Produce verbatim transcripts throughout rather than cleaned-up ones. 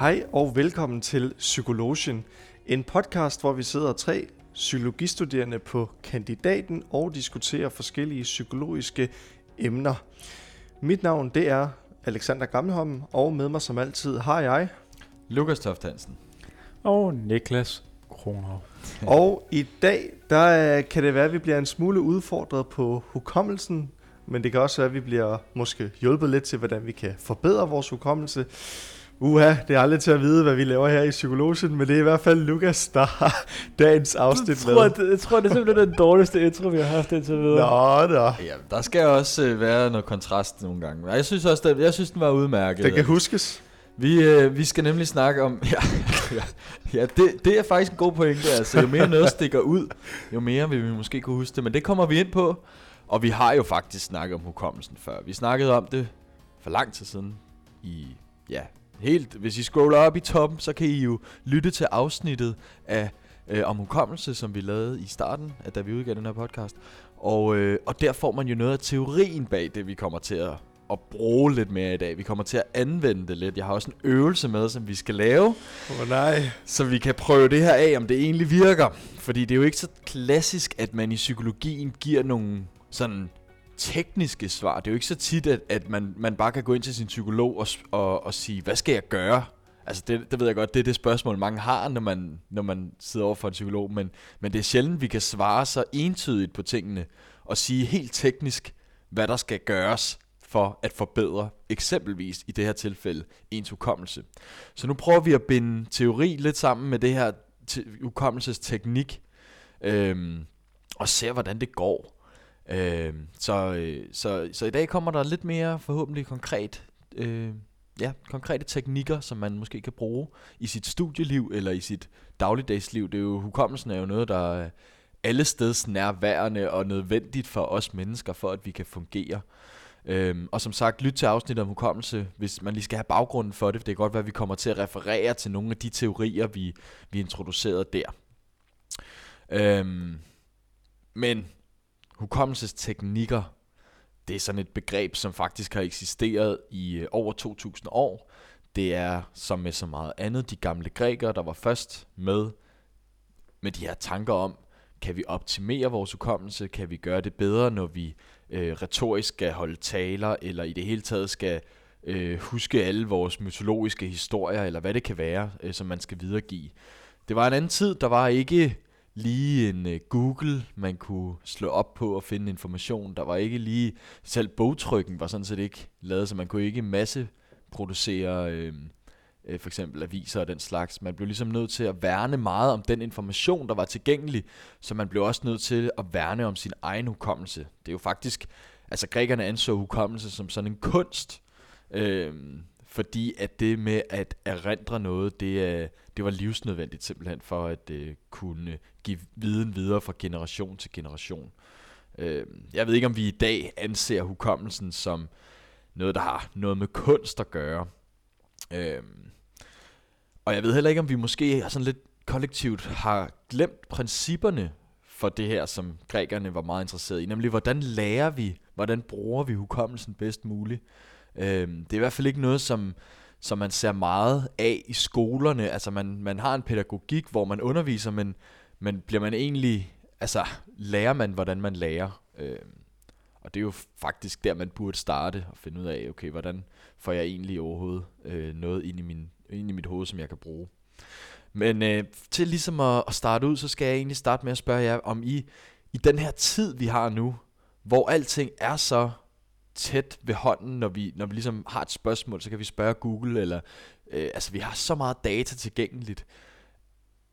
Hej og velkommen til Psykologien, en podcast, hvor vi sidder tre psykologistuderende på kandidaten og diskuterer forskellige psykologiske emner. Mit navn det er Alexander Gramholm, og med mig som altid har jeg Lukas Toft Hansen og Niklas Kroner. Og i dag der kan det være, at vi bliver en smule udfordret på hukommelsen, men det kan også være, at vi bliver måske hjulpet lidt til, hvordan vi kan forbedre vores hukommelse. Uha, det er aldrig til at vide, hvad vi laver her i Psykologien, men det er i hvert fald Lukas, der har dagens afsnit med. Jeg, jeg tror, det er simpelthen den dårligste intro, vi har haft indtil videre. Nå, nå. Ja, der skal også være noget kontrast nogle gange. Jeg synes også, den, jeg synes, den var udmærket. Den kan huskes. Vi, øh, vi skal nemlig snakke om... Ja, ja, ja det, det er faktisk en god pointe. Altså, jo mere noget stikker ud, jo mere vil vi måske kunne huske det. Men det kommer vi ind på. Og vi har jo faktisk snakket om hukommelsen før. Vi snakkede om det for lang tid siden i... Ja... Helt, hvis I scroller op i toppen, så kan I jo lytte til afsnittet af, øh, om hukommelse, som vi lavede i starten, da vi udgav den her podcast. Og, øh, og der får man jo noget af teorien bag det, vi kommer til at, at bruge lidt mere i dag. Vi kommer til at anvende det lidt. Jeg har også en øvelse med, som vi skal lave. Åh nej. Så vi kan prøve det her af, om det egentlig virker. Fordi det er jo ikke så klassisk, at man i psykologien giver nogle sådan... tekniske svar. Det er jo ikke så tit, at, at man, man bare kan gå ind til sin psykolog og, og, og sige, hvad skal jeg gøre? Altså, det, det ved jeg godt, det er det spørgsmål, mange har, når man, når man sidder over for en psykolog, men, men det er sjældent, vi kan svare så entydigt på tingene og sige helt teknisk, hvad der skal gøres for at forbedre, eksempelvis i det her tilfælde, ens hukommelse. Så nu prøver vi at binde teori lidt sammen med det her te- hukommelsesteknik, øhm, og se, hvordan det går. Øh, så, så, så i dag kommer der lidt mere forhåbentlig konkret, øh, ja, konkrete teknikker, som man måske kan bruge i sit studieliv eller i sit dagligdagsliv. Det er jo, hukommelsen er jo noget, der er allesteds nærværende og nødvendigt for os mennesker, for at vi kan fungere. Øhm, og som sagt, lyt til afsnittet om hukommelse, hvis man lige skal have baggrunden for det, for det kan godt være, at vi kommer til at referere til nogle af de teorier, vi, vi introducerede der. Øhm, men... Hukommelsesteknikker, det er sådan et begreb, som faktisk har eksisteret i over to tusind år. Det er, som med så meget andet, de gamle grækere, der var først med, med de her tanker om, kan vi optimere vores hukommelse, kan vi gøre det bedre, når vi øh, retorisk skal holde taler, eller i det hele taget skal øh, huske alle vores mytologiske historier, eller hvad det kan være, øh, som man skal videregive. Det var en anden tid, der var ikke... lige en uh, Google, man kunne slå op på og finde information. Der var ikke lige, selv bogtrykken var sådan set ikke lavet, så man kunne ikke masseproducere øh, øh, for eksempel aviser og den slags. Man blev ligesom nødt til at værne meget om den information, der var tilgængelig, så man blev også nødt til at værne om sin egen hukommelse. Det er jo faktisk, altså grækerne anså hukommelse som sådan en kunst, øh, fordi at det med at erindre noget, det, det var livsnødvendigt simpelthen for at uh, kunne give viden videre fra generation til generation. Uh, jeg ved ikke, om vi i dag anser hukommelsen som noget, der har noget med kunst at gøre. Uh, og jeg ved heller ikke, om vi måske sådan lidt kollektivt har glemt principperne for det her, som grækerne var meget interesserede i. Nemlig, hvordan lærer vi, hvordan bruger vi hukommelsen bedst muligt? Det er i hvert fald ikke noget, som, som man ser meget af i skolerne. Altså man, man har en pædagogik, hvor man underviser, men, men bliver man egentlig, altså lærer man, hvordan man lærer. Og det er jo faktisk der, man burde starte og finde ud af, okay, hvordan får jeg egentlig overhovedet noget ind i, min, ind i mit hoved, som jeg kan bruge. Men til ligesom at, at starte ud, så skal jeg egentlig starte med at spørge jer, om I i den her tid, vi har nu, hvor alting er så... tæt ved hånden, når vi, når vi ligesom har et spørgsmål, så kan vi spørge Google, eller øh, altså vi har så meget data tilgængeligt.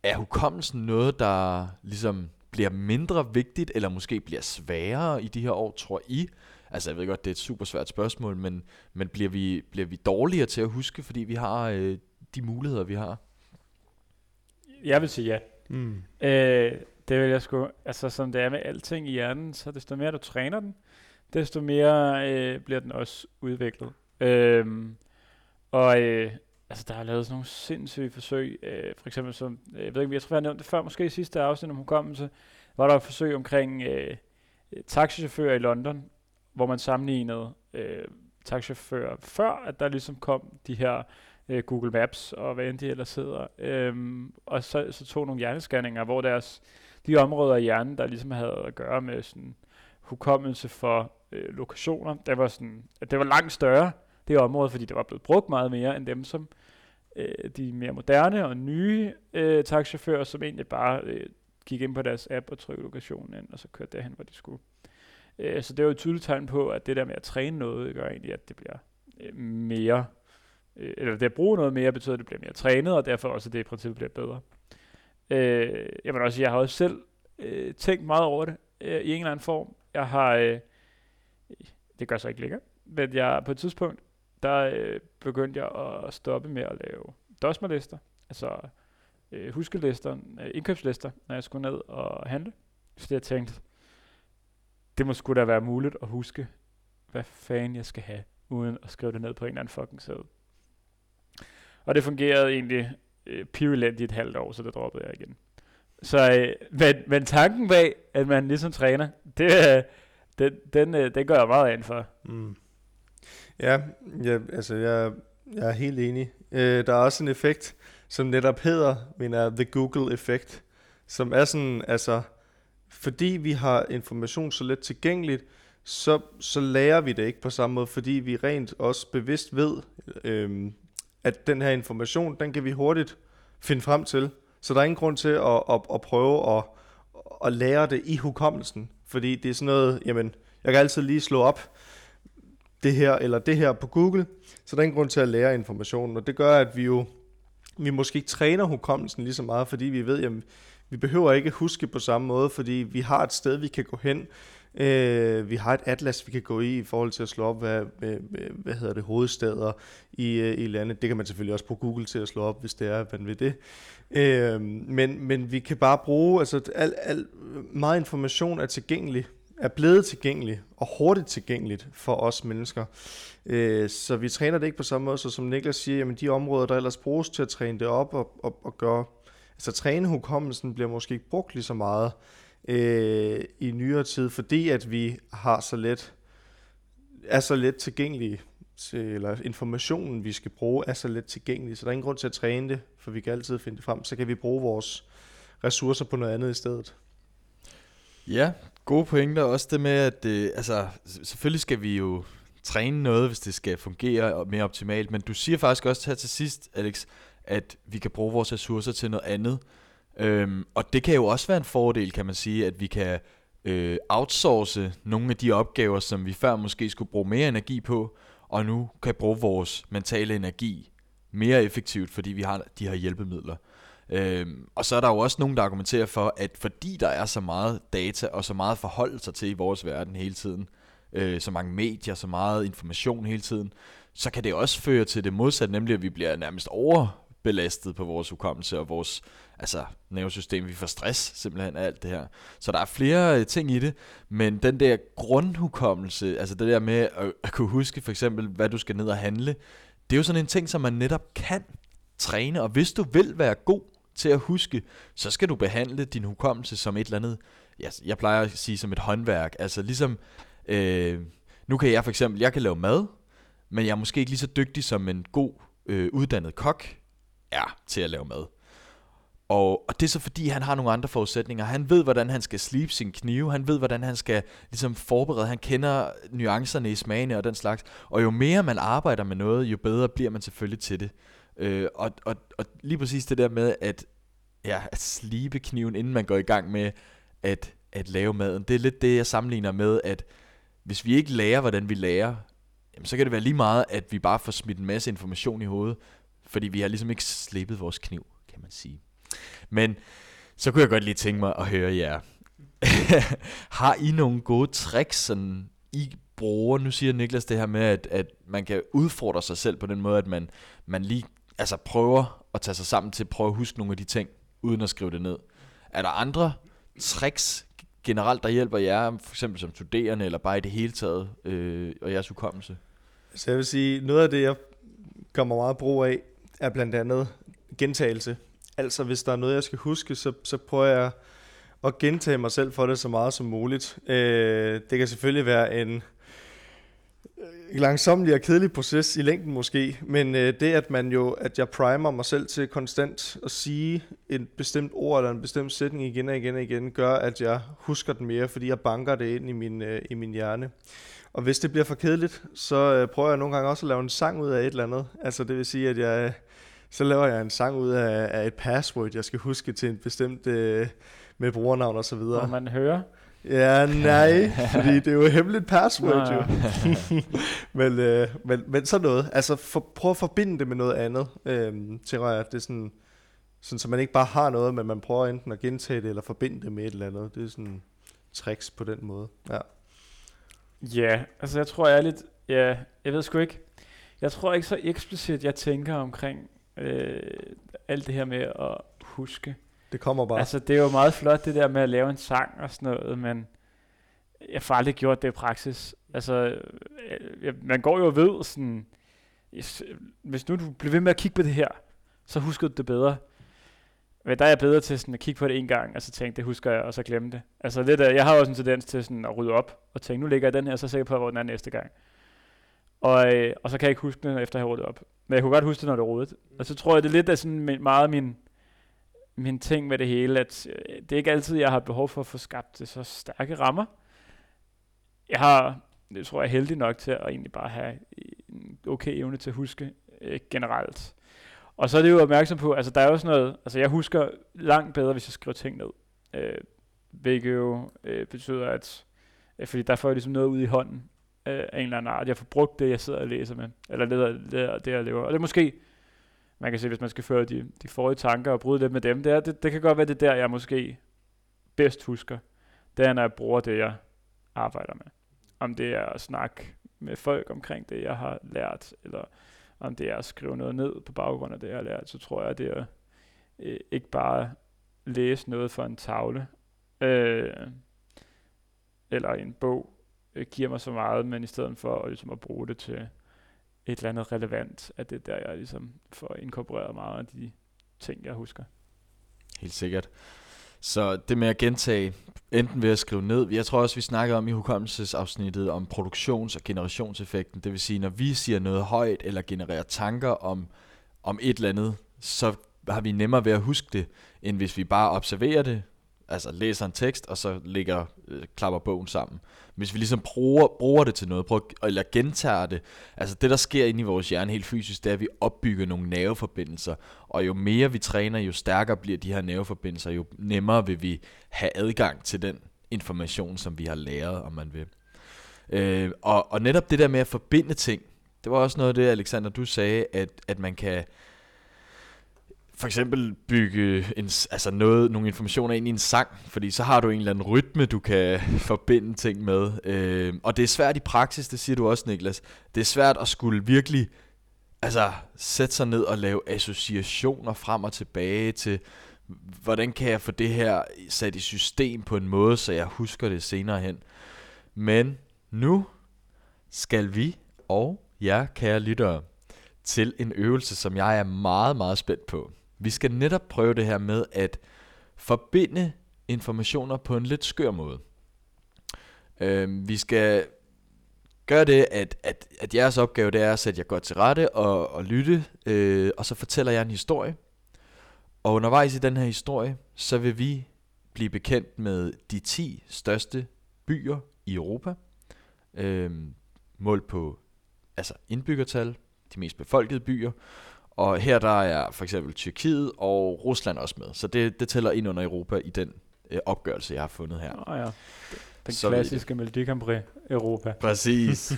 Er hukommelsen noget, der ligesom bliver mindre vigtigt, eller måske bliver sværere i de her år, tror I? Altså jeg ved godt, det er et super svært spørgsmål, men, men bliver, vi, bliver vi dårligere til at huske, fordi vi har øh, de muligheder, vi har? Jeg vil sige ja. Mm. Øh, det vil jeg sgu, altså som det er med alting i hjernen, så desto mere du træner den, desto mere øh, bliver den også udviklet. Øhm, og øh, altså, der er lavet sådan nogle sindssyge forsøg, øh, for eksempel som, jeg ved ikke, jeg tror, jeg nævnte det før, måske i sidste afsnit om hukommelse, var der et forsøg omkring øh, taxichauffører i London, hvor man sammenlignede øh, taxachauffører, før at der ligesom kom de her øh, Google Maps og hvad end de ellers hedder. Øhm, og så, så tog nogle hjernescanninger, hvor deres, de områder af hjernen, der ligesom havde at gøre med sådan hukommelse for øh, lokationer, det var, sådan, at det var langt større, det område, fordi det var blevet brugt meget mere end dem, som øh, de mere moderne og nye øh, taxachauffører, som egentlig bare øh, gik ind på deres app og trykkede lokationen ind, og så kørte derhen, hvor de skulle. Så det er jo et tydeligt tegn på, at det der med at træne noget, gør egentlig, at det bliver mere, eller det at bruge noget mere, betyder, at det bliver mere trænet, og derfor også, at det i princippet bliver bedre. Jeg vil også sige, jeg har også selv tænkt meget over det, i en eller anden form. Jeg har, det gør så ikke længere, men jeg på et tidspunkt, der begyndte jeg at stoppe med at lave dosmerlister, altså huskelister, indkøbslister, når jeg skulle ned og handle, fordi jeg tænkte, det må sgu da være muligt at huske, hvad fanden jeg skal have, uden at skrive det ned på en eller anden fucking sæde. Og det fungerede egentlig øh, pirulent i et halvt år, så det droppede jeg igen. Så, øh, men, men tanken bag, at man ligesom træner, det, øh, den, den, øh, den gør jeg meget ind for. Mm. Ja, ja, altså jeg, jeg er helt enig. Øh, der er også en effekt, som netop hedder, mener The Google-effekt, som er sådan, altså... Fordi vi har information så let tilgængeligt, så, så lærer vi det ikke på samme måde, fordi vi rent også bevidst ved, øhm, at den her information, den kan vi hurtigt finde frem til. Så der er ingen grund til at, at, at prøve at, at lære det i hukommelsen, fordi det er sådan noget, jamen, jeg kan altid lige slå op det her eller det her på Google, så der er ingen grund til at lære informationen, og det gør, at vi jo vi måske ikke træner hukommelsen lige så meget, fordi vi ved, jamen, vi behøver ikke huske på samme måde, fordi vi har et sted, vi kan gå hen. Øh, vi har et atlas, vi kan gå i i forhold til at slå op, hvad, hvad, hvad hedder det, hovedsteder i, i landet. Det kan man selvfølgelig også bruge Google til at slå op, hvis det er, at man vil det. Øh, men, men vi kan bare bruge, altså al, al, meget information er tilgængelig, er blevet tilgængelig og hurtigt tilgængeligt for os mennesker. Øh, så vi træner det ikke på samme måde, så som Niklas siger, jamen de områder, der ellers bruges til at træne det op og, og, og gøre, altså trænehukommelsen bliver måske ikke brugt lige så meget øh, i nyere tid, fordi at vi har så let, er så let tilgængelige, til, eller informationen vi skal bruge er så let tilgængelig, så der er ingen grund til at træne det, for vi kan altid finde det frem, så kan vi bruge vores ressourcer på noget andet i stedet. Ja, gode pointer, også det med, at øh, altså, selvfølgelig skal vi jo træne noget, hvis det skal fungere mere optimalt, men du siger faktisk også her til sidst, Alex, at vi kan bruge vores ressourcer til noget andet. Øhm, og det kan jo også være en fordel, kan man sige, at vi kan øh, outsource nogle af de opgaver, som vi før måske skulle bruge mere energi på, og nu kan bruge vores mentale energi mere effektivt, fordi vi har de her hjælpemidler. Øhm, og så er der jo også nogen, der argumenterer for, at fordi der er så meget data og så meget forholde sig til i vores verden hele tiden, øh, så mange medier, så meget information hele tiden, så kan det også føre til det modsatte, nemlig at vi bliver nærmest over belastet på vores hukommelse og vores altså, nervesystem. Vi får stress simpelthen af alt det her. Så der er flere øh, ting i det, men den der grundhukommelse, altså det der med at, at kunne huske for eksempel, hvad du skal ned og handle, det er jo sådan en ting, som man netop kan træne, og hvis du vil være god til at huske, så skal du behandle din hukommelse som et eller andet, jeg, jeg plejer at sige som et håndværk, altså ligesom, øh, nu kan jeg for eksempel, jeg kan lave mad, men jeg er måske ikke lige så dygtig som en god øh, uddannet kok, ja, til at lave mad. Og, og det er så fordi, han har nogle andre forudsætninger. Han ved, hvordan han skal slibe sin knive. Han ved, hvordan han skal ligesom forberede. Han kender nuancerne i smagene og den slags. Og jo mere man arbejder med noget, jo bedre bliver man selvfølgelig til det. Øh, og, og, og lige præcis det der med at, ja, at slibe kniven, inden man går i gang med at, at lave maden. Det er lidt det, jeg sammenligner med, at hvis vi ikke lærer, hvordan vi lærer, jamen, så kan det være lige meget, at vi bare får smidt en masse information i hovedet. Fordi vi har ligesom ikke slippet vores kniv, kan man sige. Men så kunne jeg godt lige tænke mig at høre jer. Har I nogle gode tricks, sådan I bruger? Nu siger Niklas det her med, at, at man kan udfordre sig selv på den måde, at man, man lige altså prøver at tage sig sammen til at prøve at huske nogle af de ting, uden at skrive det ned. Er der andre tricks generelt, der hjælper jer, for eksempel som studerende, eller bare i det hele taget, øh, og jeres hukommelse? Så jeg vil sige, noget af det, jeg kommer meget brug af, er blandt andet gentagelse. Altså hvis der er noget, jeg skal huske, så, så prøver jeg at gentage mig selv for det så meget som muligt. Øh, det kan selvfølgelig være en langsomlig og kedelig proces i længden måske, men øh, det at man jo, at jeg primer mig selv til konstant at sige et bestemt ord eller en bestemt sætning igen og igen og igen, gør at jeg husker den mere, fordi jeg banker det ind i min, øh, i min hjerne. Og hvis det bliver for kedeligt, så øh, prøver jeg nogle gange også at lave en sang ud af et eller andet. Altså det vil sige, at jeg, så laver jeg en sang ud af, af et password, jeg skal huske til en bestemt øh, med brugernavn og så videre. Når man hører. Ja, nej, fordi det er jo et hemmeligt password jo. men, øh, men, men så noget. Altså for, prøv at forbinde det med noget andet, øh, tænker jeg. Det er sådan, sådan, så man ikke bare har noget, men man prøver enten at gentage det eller forbinde det med et eller andet. Det er sådan tricks på den måde, ja. Ja, yeah, altså jeg tror ærligt, ja, jeg ved sgu ikke. Jeg tror ikke så eksplicit, jeg tænker omkring øh, alt det her med at huske. Det kommer bare. Altså det er jo meget flot det der med at lave en sang og sådan noget, men jeg har aldrig gjort det i praksis. Altså jeg, man går jo ved sådan, hvis nu du bliver ved med at kigge på det her, så husker du det bedre. Men der er jeg bedre til sådan at kigge på det en gang, og så tænke, det husker jeg, og så glemme det. Altså lidt af, jeg har også en tendens til sådan at rydde op, og tænke, nu ligger jeg den her, så er jeg sikker på, hvor den er næste gang. Og, øh, og så kan jeg ikke huske den, efter at have ryddet op. Men jeg kunne godt huske det, når det rodet. Og så tror jeg, det er lidt af sådan meget min, min ting med det hele, at det er ikke altid, jeg har behov for at få skabt det så stærke rammer. Jeg har, det tror jeg, er heldig nok til at egentlig bare have en okay evne til at huske øh, generelt. Og så er det jo opmærksom på, altså der er jo sådan noget, altså jeg husker langt bedre, hvis jeg skriver ting ned. Øh, hvilket jo øh, betyder, at øh, fordi der får jeg ligesom noget ud i hånden øh, af en eller anden art. Jeg får brugt det, jeg sidder og læser med, eller det, det, det jeg laver. Og det er måske, man kan se, hvis man skal føre de, de forrige tanker og bryde lidt med dem, det, er, det, det kan godt være, det der, jeg måske bedst husker. Det er, når jeg bruger det, jeg arbejder med. Om det er at snakke med folk omkring det, jeg har lært, eller om det er at skrive noget ned på baggrund af det, jeg har lært, så tror jeg, at det er øh, ikke bare læse noget for en tavle, øh, eller en bog, øh, giver mig så meget, men i stedet for at, ligesom, at bruge det til et eller andet relevant, at det der, jeg ligesom får inkorporeret meget af de ting, jeg husker. Helt sikkert. Så det med at gentage, enten ved at skrive ned, jeg tror også, vi snakkede om i hukommelsesafsnittet om produktions- og generationseffekten, det vil sige, når vi siger noget højt eller genererer tanker om, om et eller andet, så har vi nemmere ved at huske det, end hvis vi bare observerer det, altså læser en tekst, og så ligger, øh, klapper bogen sammen. Hvis vi ligesom bruger, bruger det til noget, prøver, eller gentager det, altså det, der sker inde i vores hjerne helt fysisk, det er, at vi opbygger nogle nerveforbindelser, og jo mere vi træner, jo stærkere bliver de her nerveforbindelser, jo nemmere vil vi have adgang til den information, som vi har læret, om man vil. Øh, og, og netop det der med at forbinde ting, det var også noget af det, Alexander, du sagde, at, at man kan for eksempel bygge en, altså noget, nogle informationer ind i en sang, fordi så har du en eller anden rytme, du kan forbinde ting med. Øh, og det er svært i praksis, det siger du også, Niklas. Det er svært at skulle virkelig altså, sætte sig ned og lave associationer frem og tilbage til, hvordan kan jeg få det her sat i system på en måde, så jeg husker det senere hen. Men nu skal vi og jer, kære lyttere, til en øvelse, som jeg er meget, meget spændt på. Vi skal netop prøve det her med at forbinde informationer på en lidt skør måde. Øh, vi skal gøre det, at, at, at jeres opgave det er at sætte jer godt til rette og, og lytte, øh, og så fortæller jeg en historie. Og undervejs i den her historie, så vil vi blive bekendt med de ti største byer i Europa. Øh, målt på altså indbyggertal, de mest befolkede byer. Og her der er for eksempel Tyrkiet og Rusland også med. Så det, det tæller ind under Europa i den øh, opgørelse, jeg har fundet her. Åh oh, ja, den så klassiske Melodi Grand Prix Europa. Præcis.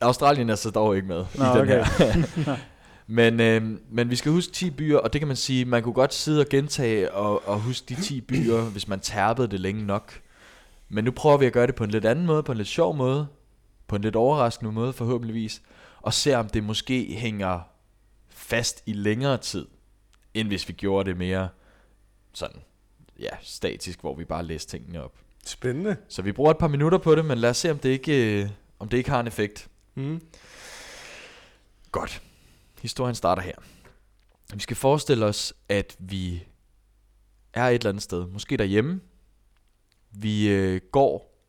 Australien er så dog ikke med. Nå, i den okay. her. men, øh, men vi skal huske ti byer, og det kan man sige, man kunne godt sidde og gentage og, og huske de ti byer, hvis man tærpede det længe nok. Men nu prøver vi at gøre det på en lidt anden måde, på en lidt sjov måde, på en lidt overraskende måde forhåbentligvis, og se om det måske hænger fast i længere tid, end hvis vi gjorde det mere sådan, ja, statisk, hvor vi bare læste tingene op. Spændende. Så vi bruger et par minutter på det, men lad os se, om det ikke, øh, om det ikke har en effekt. Mm. Godt. Historien starter her. Vi skal forestille os, at vi er et eller andet sted, måske derhjemme. Vi øh, går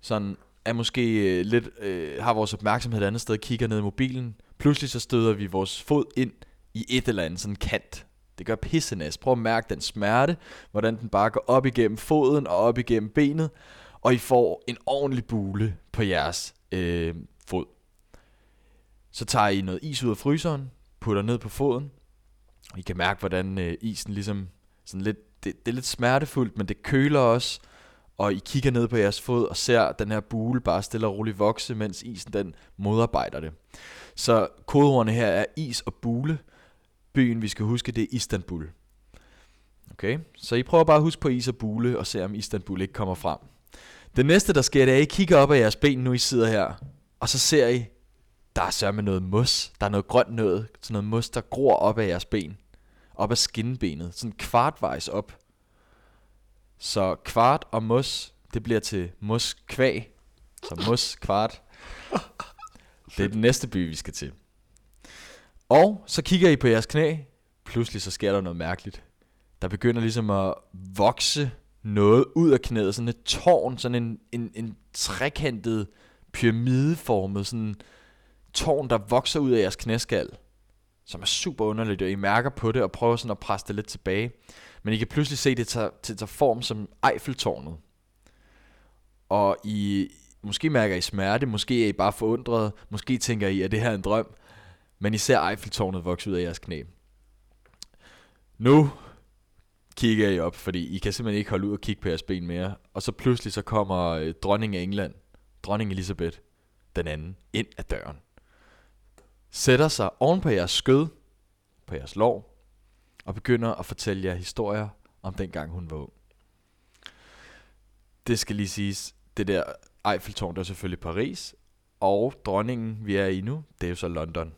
sådan er måske lidt, øh, har vores opmærksomhed et andet sted, kigger ned i mobilen. Pludselig så støder vi vores fod ind i et eller andet sådan kant. Det gør pissenæs. Prøv at mærke den smerte, hvordan den bare går op igennem foden og op igennem benet, og I får en ordentlig bule på jeres øh, fod. Så tager I noget is ud af fryseren, putter ned på foden, og I kan mærke, hvordan øh, isen ligesom, sådan lidt, det, det er lidt smertefuldt, men det køler også, og I kigger ned på jeres fod og ser den her bule bare stille og roligt vokse, mens isen den modarbejder det. Så kodeordene her er is og bule. Byen, vi skal huske, det er Istanbul. Okay, så I prøver bare at huske på is og bule, og se om Istanbul ikke kommer frem. Det næste, der sker, det er, at I kigger op af jeres ben, nu I sidder her, og så ser I, der er sørme noget mos. Der er noget grønt noget, sådan noget mos, der gror op af jeres ben. Op af skinbenet, sådan kvartvejs op. Så kvart og mos, det bliver til moskvæg. Så mos, kvart. Det er den næste by, vi skal til. Og så kigger I på jeres knæ. Pludselig så sker der noget mærkeligt. Der begynder ligesom at vokse noget ud af knæet. Sådan et tårn, sådan en, en, en trekantet pyramideformet sådan tårn, der vokser ud af jeres knæskal, som er super underligt, og I mærker på det og prøver sådan at presse det lidt tilbage. Men I kan pludselig se, det tager, det tager form som Eiffeltårnet. Og I, måske mærker I smerte, måske er I bare forundret, måske tænker I, at det her er en drøm. Men I ser Eiffeltårnet vokse ud af jeres knæ. Nu kigger I op, fordi I kan simpelthen ikke holde ud og kigge på jeres ben mere. Og så pludselig så kommer dronningen af England, dronning Elisabeth den anden, ind ad døren. Sætter sig oven på jeres skød, på jeres lår, og begynder at fortælle jer historier om dengang hun var ung. Det skal lige siges, det der Eiffeltårn, der er selvfølgelig Paris, og dronningen, vi er i nu, det er jo så London.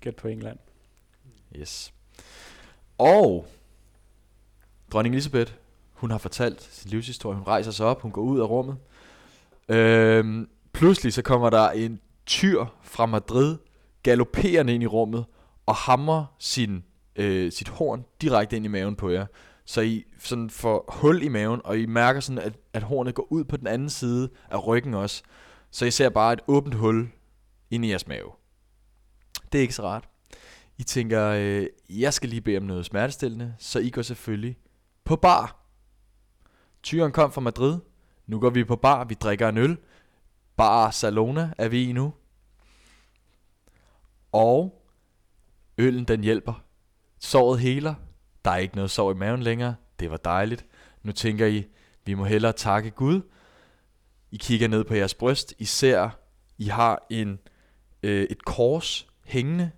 Gæt på England. Yes. Og dronning Elisabeth, hun har fortalt sin livshistorie, hun rejser sig op, hun går ud af rummet. Øhm, pludselig så kommer der en tyr fra Madrid galopperende ind i rummet og hamrer sin, øh, sit horn direkte ind i maven på jer. Så I sådan får hul i maven, og I mærker sådan, at, at hornet går ud på den anden side af ryggen også. Så I ser bare et åbent hul ind i jeres mave. Det er ikke så rart. I tænker, øh, jeg skal lige bede om noget smertestillende, så I går selvfølgelig på bar. Tyren kom fra Madrid. Nu går vi på bar, vi drikker en øl. Barcelona er vi i nu. Og øllen den hjælper. Såret heler. Der er ikke noget sår i maven længere. Det var dejligt. Nu tænker I, vi må hellere takke Gud. I kigger ned på jeres bryst. I ser, I har en, øh, et kors hængende.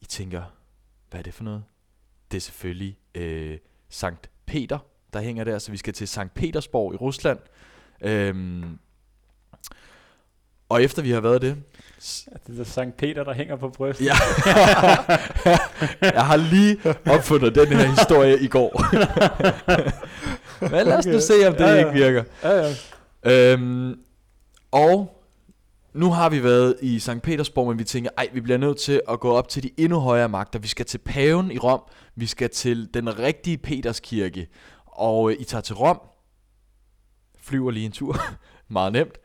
I tænker, hvad er det for noget? Det er selvfølgelig øh, Sankt Peter, der hænger der. Så vi skal til Sankt Petersborg i Rusland. Øhm, og efter vi har været det... Ja, det er Sankt Peter, der hænger på brystet. Ja. Jeg har lige opfundet den her historie i går. Men lad os nu se, om det ja, ja. ikke virker. Ja, ja. Øhm, og... Nu har vi været i Sankt Petersborg, men vi tænker, ej, vi bliver nødt til at gå op til de endnu højere magter. Vi skal til paven i Rom, vi skal til den rigtige Peterskirke, og øh, I tager til Rom, flyver lige en tur, meget nemt,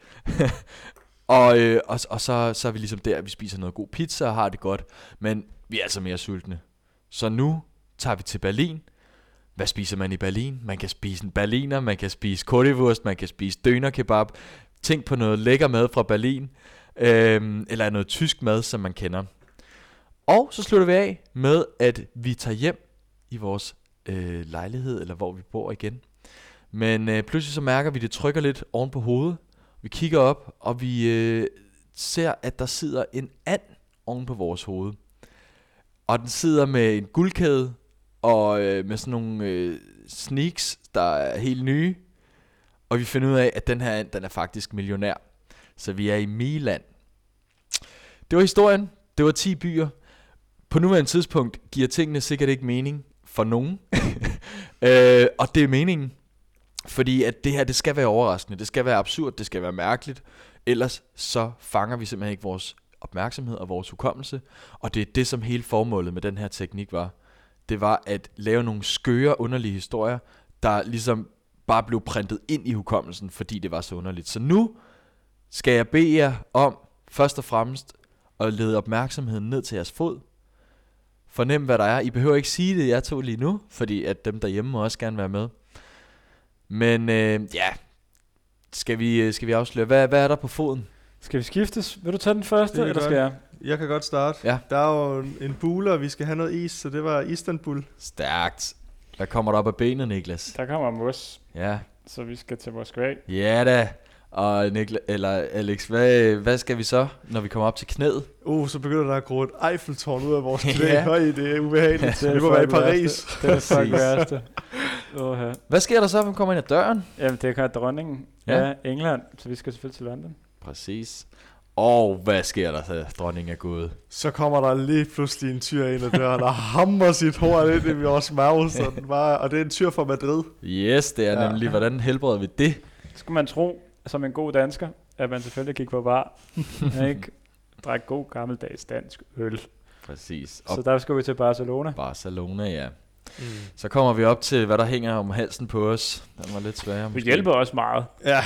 og, øh, og, og så, så er vi ligesom der, vi spiser noget god pizza og har det godt, men vi er altså mere sultne. Så nu tager vi til Berlin. Hvad spiser man i Berlin? Man kan spise en berliner, man kan spise currywurst, man kan spise dønerkebab. Tænk på noget lækker mad fra Berlin, øh, eller noget tysk mad, som man kender. Og så slutter vi af med, at vi tager hjem i vores øh, lejlighed, eller hvor vi bor igen. Men øh, pludselig så mærker vi, at det trykker lidt oven på hovedet. Vi kigger op, og vi øh, ser, at der sidder en and oven på vores hoved. Og den sidder med en guldkæde, og øh, med sådan nogle øh, sneaks, der er helt nye. Og vi finder ud af, at den her and, den er faktisk millionær. Så vi er i Milan. Det var historien. Det var ti byer. På nuværende tidspunkt giver tingene sikkert ikke mening for nogen. øh, og det er meningen. Fordi at det her, det skal være overraskende. Det skal være absurd. Det skal være mærkeligt. Ellers så fanger vi simpelthen ikke vores opmærksomhed og vores hukommelse. Og det er det, som hele formålet med den her teknik var. Det var at lave nogle skøre, underlige historier, der ligesom... bare blev printet ind i hukommelsen, fordi det var så underligt. Så nu skal jeg bede jer om, først og fremmest, at lede opmærksomheden ned til jeres fod. Fornem, hvad der er. I behøver ikke sige det, jeg tog lige nu, fordi at dem derhjemme må også gerne være med. Men øh, ja, skal vi, skal vi afsløre, hvad, hvad er der på foden? Skal vi skiftes? Vil du tage den første, eller skal jeg? Jeg kan godt starte. Ja. Der er jo en buler, vi skal have noget is, så det var Istanbul. Stærkt. Der kommer der op af benet, Niklas. Der kommer mos. Ja. Så vi skal til Moskva. Ja da. Og Nikla- eller Alex, hvad, hvad skal vi så, når vi kommer op til knæet? Uh, så begynder der at gro et Eiffeltårn ud af vores knæ. Ja. Høj, det er ubehageligt. Ja, det vi må være i Paris. Det er det fucking værste. Uh-huh. Hvad sker der så, når vi kommer ind ad døren? Jamen, det er dronningen af ja. ja, England, så vi skal selvfølgelig til London. Præcis. Og hvad sker der, så dronningen er gået? Så kommer der lige pludselig en tyr ind ad døren, der hammer sit hår ind i vores mave, så den bare, og det er en tyr fra Madrid. Yes, det er ja. nemlig, hvordan helbreder vi det? Skulle man tro, som en god dansker, at man selvfølgelig gik på bar, ikke? Drak god gammeldags dansk øl. Præcis. Op. Så der skal vi til Barcelona. Barcelona, ja. Mm. Så kommer vi op til, hvad der hænger om halsen på os. Den var lidt sværere. Du hjælper os meget. Ja.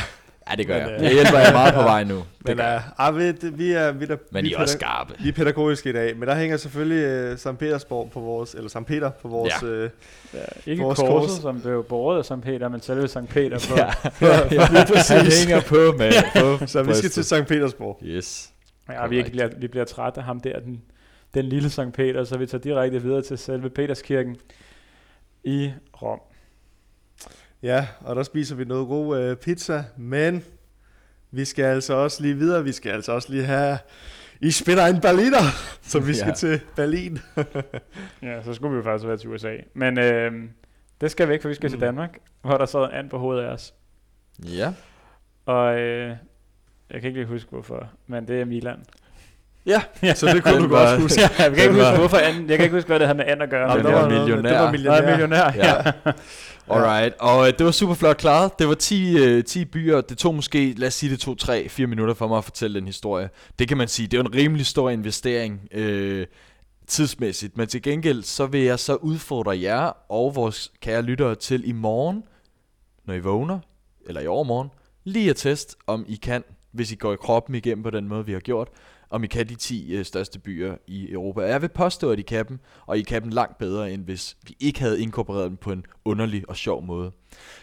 Ja, det gør men, jeg. Jeg hjælper jer meget på vej nu. Men, det uh, ved, vi er, vi der, men vi I er pædag- også skarpe. Vi er pædagogiske i dag. Men der hænger selvfølgelig uh, Sankt Petersborg på vores, eller Sankt Peter på vores ja. uh, ja, ikke vores korset, kors. Som blev borget af Sankt Peter, men selve Sankt Peter på. Ja, ja, ja. Præcis. hænger på, med, på. Så vi skal til Sankt Petersborg. Yes. Ja, vi, ikke bliver, vi bliver trætte af ham der, den, den lille Sankt Peter, så vi tager direkte videre til selve Peterskirken i Rom. Ja, og der spiser vi noget god øh, pizza, men vi skal altså også lige videre, vi skal altså også lige have i spiller en Berliner, så vi skal ja. til Berlin. Ja, så skulle vi jo faktisk være til U S A, men øh, det skal vi ikke, for vi skal mm. til Danmark, hvor der sad en and på hovedet af os. Ja. Og øh, jeg kan ikke lige huske hvorfor, men det er Milan. Ja, ja, så det kunne den du var, godt huske. Ja, jeg kan ikke huske var. hvorfor anden. Jeg kan ikke huske hvad det havde med and at gøre. Ja, det var millionær. Det var millionær. Nej, millionær. Ja. ja. Alright, og øh, det var super flot klaret. Det var ti, øh, ti byer. Det tog måske, lad os sige det tog tre fire minutter for mig at fortælle den historie. Det kan man sige, det er en rimelig stor investering øh, tidsmæssigt. Men til gengæld, så vil jeg så udfordre jer og vores kære lyttere til i morgen, når I vågner, eller i overmorgen, lige at teste, om I kan, hvis I går i kroppen igennem på den måde, vi har gjort, om I kan de ti øh, største byer i Europa. Og jeg vil påstå, at I kan dem, og I kan dem langt bedre, end hvis vi ikke havde inkorporeret dem på en underlig og sjov måde.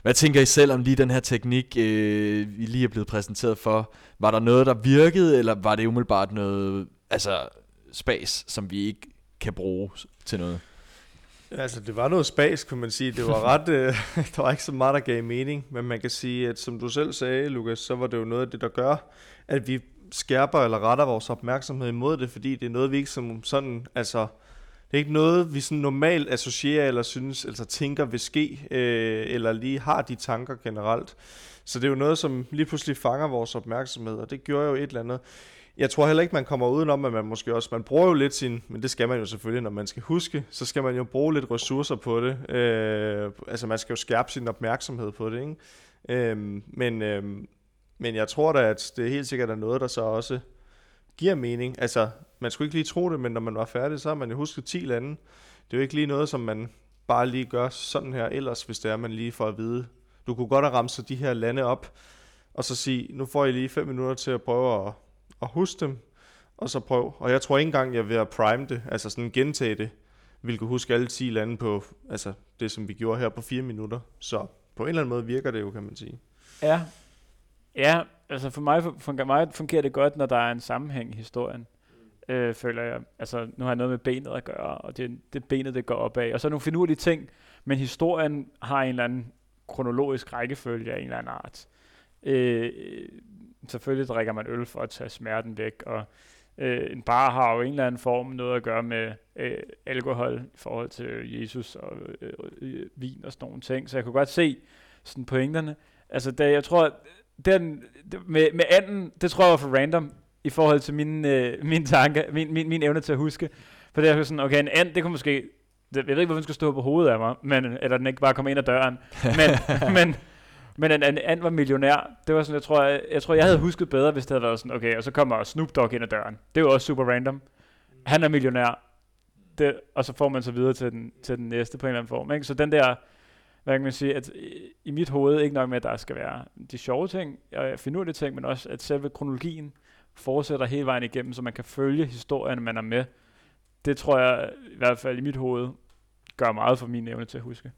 Hvad tænker I selv om lige den her teknik, øh, vi lige er blevet præsenteret for? Var der noget, der virkede, eller var det umiddelbart noget altså spas, som vi ikke kan bruge til noget? Altså, det var noget spas, kunne man sige. Det var ret, øh, der var ikke så meget, der gav mening. Men man kan sige, at som du selv sagde, Lukas, så var det jo noget af det, der gør, at vi skærper eller retter vores opmærksomhed imod det, fordi det er noget, vi ikke som sådan, altså, det er ikke noget, vi sådan normalt associerer eller synes, altså tænker vil ske, øh, eller lige har de tanker generelt. Så det er jo noget, som lige pludselig fanger vores opmærksomhed, og det gjorde jo et eller andet. Jeg tror heller ikke, man kommer udenom, at man måske også, man bruger jo lidt sin, men det skal man jo selvfølgelig, når man skal huske, så skal man jo bruge lidt ressourcer på det. Øh, altså, man skal jo skærpe sin opmærksomhed på det, ikke? Øh, men... Øh, Men jeg tror da, at det helt sikkert er noget, der så også giver mening. Altså, man skulle ikke lige tro det, men når man var færdig, så har man jo husket ti lande. Det er jo ikke lige noget, som man bare lige gør sådan her ellers, hvis det er, man lige får at vide. Du kunne godt have ramset de her lande op, og så sige, nu får I lige fem minutter til at prøve at, at huske dem, og så prøv. Og jeg tror ikke engang, jeg vil at prime det, altså sådan gentage det. Vi kunne huske alle ti lande på altså det, som vi gjorde her på fire minutter. Så på en eller anden måde virker det jo, kan man sige. Ja, Ja, altså for mig, for mig fungerer det godt, når der er en sammenhæng i historien, øh, føler jeg. Altså nu har jeg noget med benet at gøre, og det er benet, det går opad. Og så er nogle finurlige ting, men historien har en eller anden kronologisk rækkefølge af en eller anden art. Øh, selvfølgelig drikker man øl for at tage smerten væk, og øh, en bar har jo en eller anden form noget at gøre med øh, alkohol i forhold til Jesus og øh, øh, vin og sådan nogle ting. Så jeg kunne godt se sådan pointerne. Altså der, jeg tror... At Den, med, med anden, det tror jeg var for random i forhold til mine, øh, mine tanker, min, min, min evne til at huske. For det er sådan, okay, en and, det kunne måske, jeg ved ikke, hvorfor den skulle stå på hovedet af mig, men, eller den ikke bare kom ind ad døren. Men, men, men en, en and var millionær. Det var sådan, jeg tror, jeg, jeg tror, jeg havde husket bedre, hvis det havde været sådan, okay, og så kommer Snoop Dogg ind ad døren. Det var også super random. Han er millionær. Det, og så får man så videre til den, til den næste på en eller anden form. Ikke? Så den der, hvad kan man sige, at i mit hoved ikke nok med, at der skal være de sjove ting, og finurlige ting, men også at selve kronologien fortsætter hele vejen igennem, så man kan følge historien, man er med. Det tror jeg i hvert fald i mit hoved gør meget for min evne til at huske.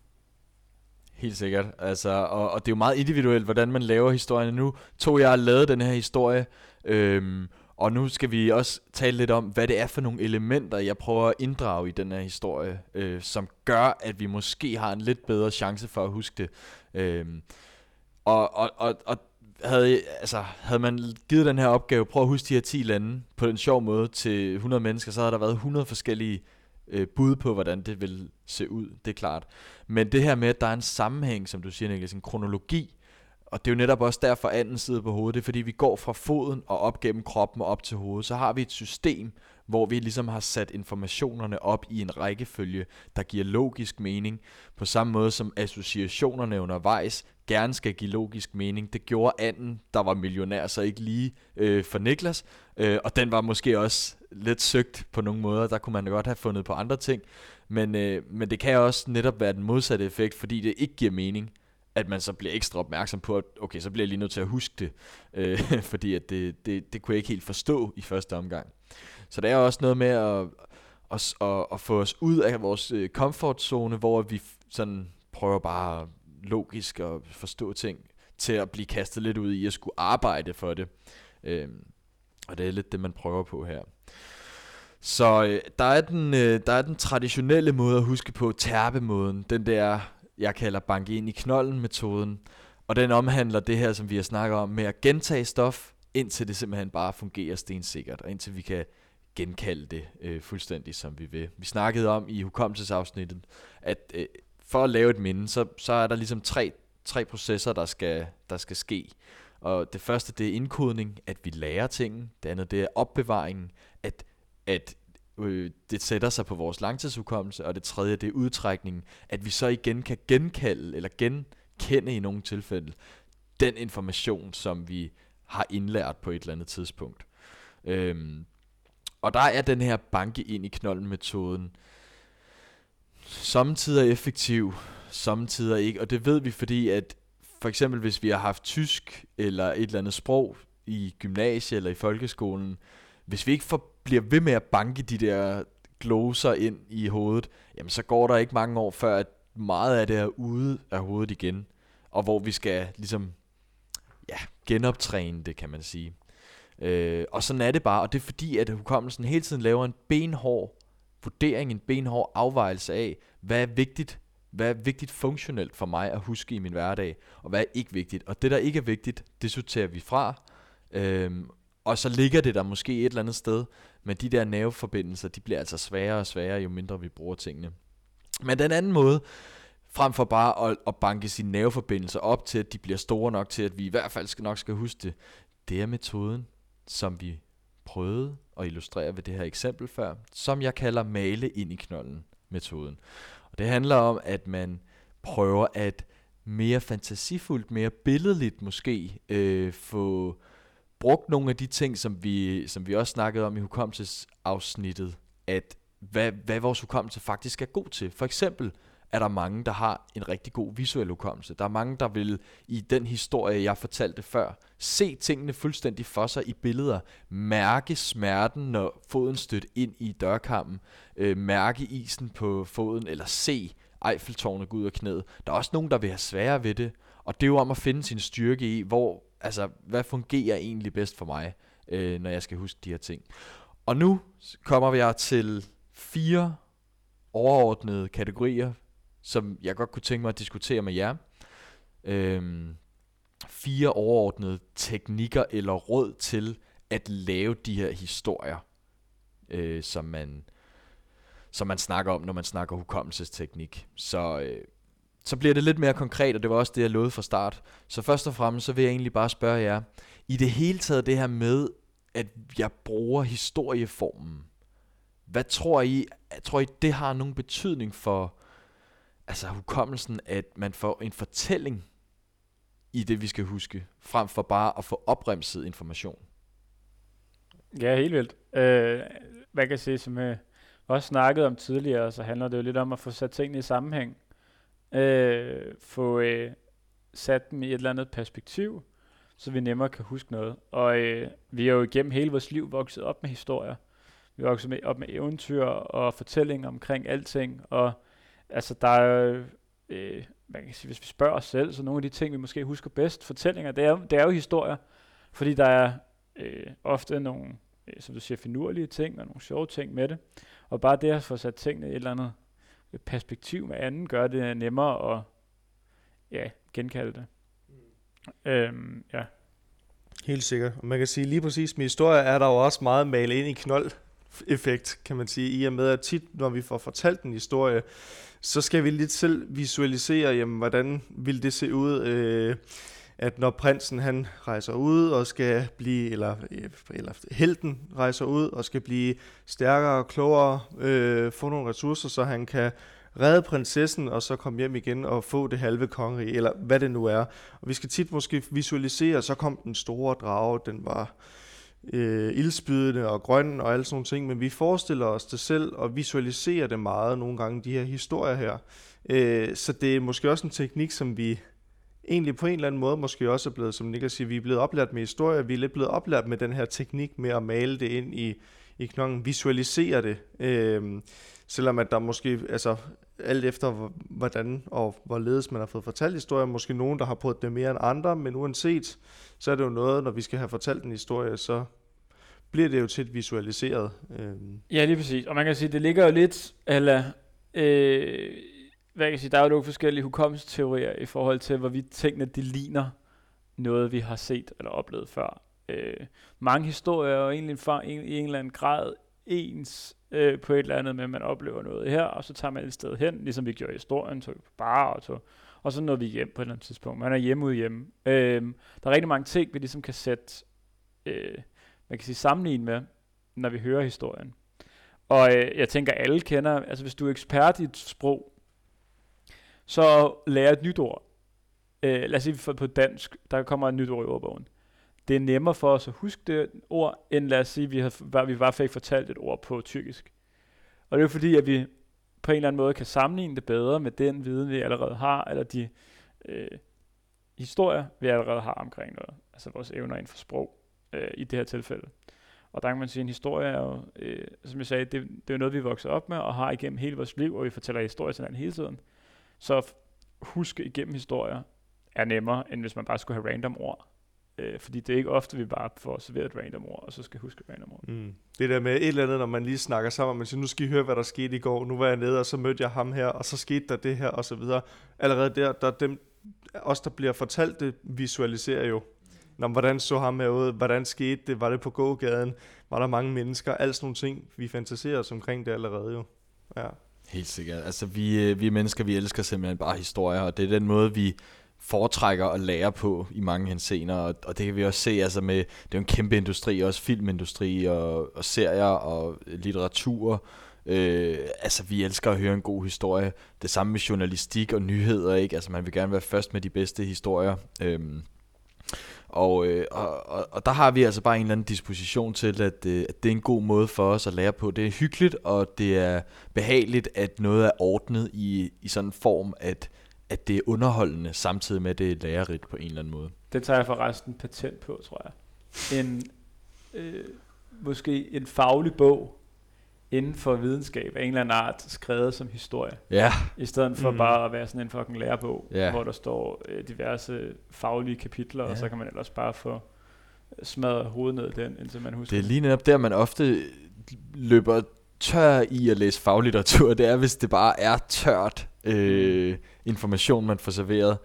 Helt sikkert, altså, og, og det er jo meget individuelt, hvordan man laver historien. Nu tog jeg og lavede den her historie, øhm, og nu skal vi også tale lidt om, hvad det er for nogle elementer, jeg prøver at inddrage i den her historie, øh, som gør, at vi måske har en lidt bedre chance for at huske det. Øhm, og og, og, og havde, altså, havde man givet den her opgave, prøv at huske de her ti lande på en sjov måde til hundrede mennesker, så havde der været hundrede forskellige øh, bud på, hvordan det ville se ud, det er klart. Men det her med, at der er en sammenhæng, som du siger, Niklas, en kronologi, og det er jo netop også derfor anden side på hovedet, det er fordi vi går fra foden og op gennem kroppen og op til hovedet, så har vi et system, hvor vi ligesom har sat informationerne op i en rækkefølge, der giver logisk mening, på samme måde som associationerne undervejs gerne skal give logisk mening. Det gjorde anden, der var millionær, så ikke lige øh, for Niklas, øh, og den var måske også lidt søgt på nogle måder, der kunne man godt have fundet på andre ting, men, øh, men det kan også netop være den modsatte effekt, fordi det ikke giver mening, at man så bliver ekstra opmærksom på, at okay, så bliver jeg lige nødt til at huske det, øh, fordi at det, det, det kunne jeg ikke helt forstå i første omgang. Så der er også noget med at, at, at, at få os ud af vores komfortzone, hvor vi sådan prøver bare logisk at forstå ting, til at blive kastet lidt ud i at skulle arbejde for det. Øh, og det er lidt det, man prøver på her. Så øh, der, er den, øh, der er den traditionelle måde at huske på, terpemåden, den der... jeg kalder banke ind i knolden-metoden, og den omhandler det her, som vi har snakket om, med at gentage stof, indtil det simpelthen bare fungerer stensikkert, og indtil vi kan genkalde det øh, fuldstændig, som vi vil. Vi snakkede om i hukommelsesafsnittet, at øh, for at lave et minde, så, så er der ligesom tre, tre processer, der skal, der skal ske. Og det første, det er indkodning, at vi lærer tingene. Det andet, det er opbevaringen, at... at det sætter sig på vores langtidshukommelse, og det tredje, det er udtrækningen, at vi så igen kan genkalde, eller genkende i nogle tilfælde, den information, som vi har indlært på et eller andet tidspunkt. Øhm, og der er den her banke ind i knolden-metoden, sommetider effektiv, sommetider ikke, og det ved vi, fordi at for eksempel, hvis vi har haft tysk, eller et eller andet sprog, i gymnasiet eller i folkeskolen, hvis vi ikke får bliver ved med at banke de der gloser ind i hovedet, jamen så går der ikke mange år før, at meget af det er ude af hovedet igen, og hvor vi skal ligesom, ja, genoptræne det, kan man sige. Øh, og sådan er det bare, og det er fordi, at hukommelsen hele tiden laver en benhård vurdering, en benhård afvejelse af, hvad er vigtigt, hvad er vigtigt funktionelt for mig at huske i min hverdag, og hvad er ikke vigtigt. Og det, der ikke er vigtigt, det sorterer vi fra, øh, og så ligger det der måske et eller andet sted, men de der nerveforbindelser, de bliver altså sværere og sværere, jo mindre vi bruger tingene. Men den anden måde, frem for bare at, at banke sine nerveforbindelser op til, at de bliver store nok til, at vi i hvert fald skal, nok skal huske det, det er metoden, som vi prøvede at illustrere ved det her eksempel før, som jeg kalder male ind i knolden-metoden. Og det handler om, at man prøver at mere fantasifuldt, mere billedligt måske øh, få... brugt nogle af de ting, som vi, som vi også snakkede om i hukommelsesafsnittet, at hvad, hvad vores hukommelse faktisk er god til. For eksempel er der mange, der har en rigtig god visuel hukommelse. Der er mange, der vil i den historie, jeg fortalte før, se tingene fuldstændig for sig i billeder, mærke smerten, når foden stødte ind i dørkarmen, øh, mærke isen på foden, eller se Eiffeltårnet gå ud af knæet. Der er også nogen, der vil have sværere ved det, og det er jo om at finde sin styrke i, hvor... altså, hvad fungerer egentlig bedst for mig, øh, når jeg skal huske de her ting? Og nu kommer jeg til fire overordnede kategorier, som jeg godt kunne tænke mig at diskutere med jer. Øh, fire overordnede teknikker eller råd til at lave de her historier, øh, som, man, som man snakker om, når man snakker hukommelsesteknik. Så... Øh, Så bliver det lidt mere konkret, og det var også det, jeg lovede fra start. Så først og fremmest, så vil jeg egentlig bare spørge jer, i det hele taget det her med, at jeg bruger historieformen, hvad tror I, tror I det har nogen betydning for altså hukommelsen, at man får en fortælling i det, vi skal huske, frem for bare at få opremset information? Ja, helt vildt. Øh, man kan sige, som jeg også snakkede om tidligere, så handler det jo lidt om at få sat tingene i sammenhæng. øh, få øh, sat dem i et eller andet perspektiv, så vi nemmere kan huske noget. Og øh, vi er jo igennem hele vores liv vokset op med historier. Vi er vokset op med eventyr og fortællinger omkring alting. Og altså, der er øh, man kan sige, hvis vi spørger os selv, så nogle af de ting, vi måske husker bedst, fortællinger, det er, det er jo historier. Fordi der er øh, ofte nogle, øh, som du siger, finurlige ting og nogle sjove ting med det. Og bare det at få sat tingene i et eller andet perspektiv med anden, gør det nemmere at ja, genkalde det. Øhm, ja. Helt sikkert. Og man kan sige, lige præcis med historier er der jo også meget malet ind i knold-effekt, kan man sige, i og med, at tit, når vi får fortalt en historie, så skal vi lidt selv visualisere, jamen, hvordan ville det se ud, øh, at når prinsen han rejser ud og skal blive, eller, eller helten rejser ud og skal blive stærkere og klogere, øh, få nogle ressourcer, så han kan redde prinsessen, og så komme hjem igen og få det halve kongerige, eller hvad det nu er. Og vi skal tit måske visualisere, så kom den store drage, den var øh, ildspydende og grøn og alle sådan nogle ting, men vi forestiller os det selv og visualiserer det meget nogle gange, de her historier her. Øh, så det er måske også en teknik, som vi egentlig på en eller anden måde måske også er blevet, som Niklas siger, vi er blevet oplært med historier, vi er lidt blevet oplært med den her teknik med at male det ind i, i knokken, visualisere det. Øh, Selvom at der måske, altså alt efter hvordan og hvorledes man har fået fortalt historier, måske nogen, der har prøvet det mere end andre, men uanset, så er det jo noget, når vi skal have fortalt en historie, så bliver det jo tit visualiseret. Ja, lige præcis. Og man kan sige, det ligger jo lidt, eller øh, hvad kan jeg sige, der er jo nogle forskellige hukommelsesteorier i forhold til, hvorvidt tingene, de ligner noget, vi har set eller oplevet før. Øh, mange historier er jo egentlig for, en, i en eller anden grad ens, Øh, på et eller andet, men man oplever noget her, og så tager man et sted hen, ligesom vi gjorde i historien, tog på bar og tog, og så nåede vi hjem på et eller andet tidspunkt. Man er hjemme ude hjemme. Øh, der er rigtig mange ting, vi ligesom kan sætte, øh, man kan sige, sammenligne med, når vi hører historien. Og øh, jeg tænker, alle kender, altså hvis du er ekspert i et sprog, så lærer et nyt ord. Øh, lad os sige på dansk, der kommer et nyt ord i ordbogen. Det er nemmere for os at huske det ord, end lad os sige, vi havde, vi bare fik fortalt et ord på tyrkisk. Og det er jo fordi, at vi på en eller anden måde kan sammenligne det bedre med den viden, vi allerede har, eller de øh, historier, vi allerede har omkring noget. Altså vores evner inden for sprog øh, i det her tilfælde. Og der kan man sige, at en historie er jo, øh, som jeg sagde, det, det er noget, vi vokser op med og har igennem hele vores liv, og vi fortæller historier til hinanden hele tiden. Så at huske igennem historier er nemmere, end hvis man bare skulle have random ord. Øh, fordi det er ikke ofte, vi bare får serveret et random ord, og så skal huske random ord. Mm. Det der med et eller andet, når man lige snakker sammen, man siger, nu skal I høre, hvad der skete i går, nu var jeg nede, og så mødte jeg ham her, og så skete der det her, og så videre. Allerede der, der dem, os der bliver fortalt det, visualiserer jo, når, hvordan så ham herude, hvordan skete det, var det på gågaden, var der mange mennesker, alt sådan nogle ting, vi fantaserer os omkring det allerede jo. Ja. Helt sikkert, altså vi, vi mennesker, vi elsker simpelthen bare historier, og det er den måde, vi foretrækker og lærer på i mange henseender, og, og det kan vi også se, altså med, det er jo en kæmpe industri, også filmindustri og, og serier og litteratur, øh, altså vi elsker at høre en god historie, det samme med journalistik og nyheder, ikke? Altså man vil gerne være først med de bedste historier, øhm, og, øh, og, og, og der har vi altså bare en eller anden disposition til, at, øh, at det er en god måde for os at lære på, det er hyggeligt, og det er behageligt, at noget er ordnet i, i sådan en form, at at det er underholdende, samtidig med, at det er lærerigt på en eller anden måde. Det tager jeg forresten patent på, tror jeg. En, øh, måske en faglig bog inden for videnskab af en eller anden art, skrevet som historie. Ja. I stedet for mm. bare at være sådan en fucking lærebog, ja. Hvor der står øh, diverse faglige kapitler, ja. Og så kan man ellers bare få smadret hovedet ned i den, indtil man husker. Det er lige netop der, man ofte løber tør i at læse faglitteratur, det er, hvis det bare er tørt øh, information, man får serveret.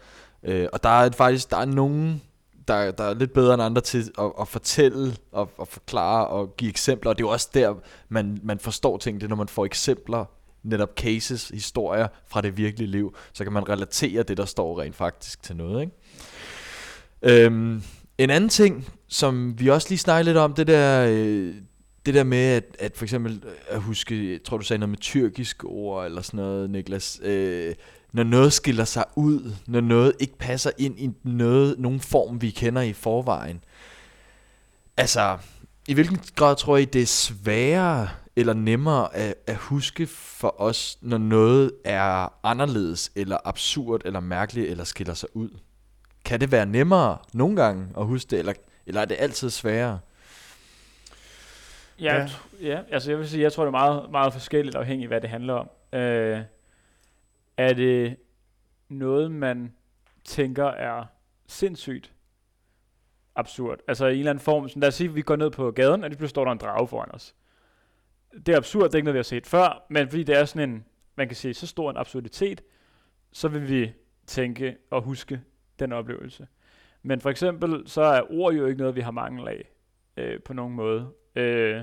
Øh, og der er faktisk der er nogen, der, der er lidt bedre end andre til at, at fortælle og at forklare og give eksempler. Og det er jo også der, man, man forstår ting, det er, når man får eksempler, netop cases, historier fra det virkelige liv, så kan man relatere det, der står rent faktisk til noget, ikke? Øhm, en anden ting, som vi også lige snakkede lidt om, det der... Øh, Det der med, at, at for eksempel at huske, jeg tror du sagde noget med tyrkisk ord eller sådan noget, Niklas, øh, når noget skiller sig ud, når noget ikke passer ind i noget, nogen form, vi kender i forvejen. Altså, i hvilken grad tror I, det er sværere eller nemmere at, at huske for os, når noget er anderledes, eller absurd, eller mærkeligt, eller skiller sig ud? Kan det være nemmere nogle gange at huske det, eller, eller er det altid sværere? Ja, ja. ja, altså jeg vil sige, jeg tror, det er meget, meget forskelligt afhængig af, hvad det handler om. Øh, er det noget, man tænker er sindssygt absurd? Altså i en eller anden form, sådan, lad os sige, at vi går ned på gaden, og lige pludselig står der en drage foran os. Det er absurd, det er ikke noget, vi har set før, men fordi det er sådan en, man kan sige, så stor en absurditet, så vil vi tænke og huske den oplevelse. Men for eksempel, så er ord jo ikke noget, vi har mangel af øh, på nogen måde. Øh,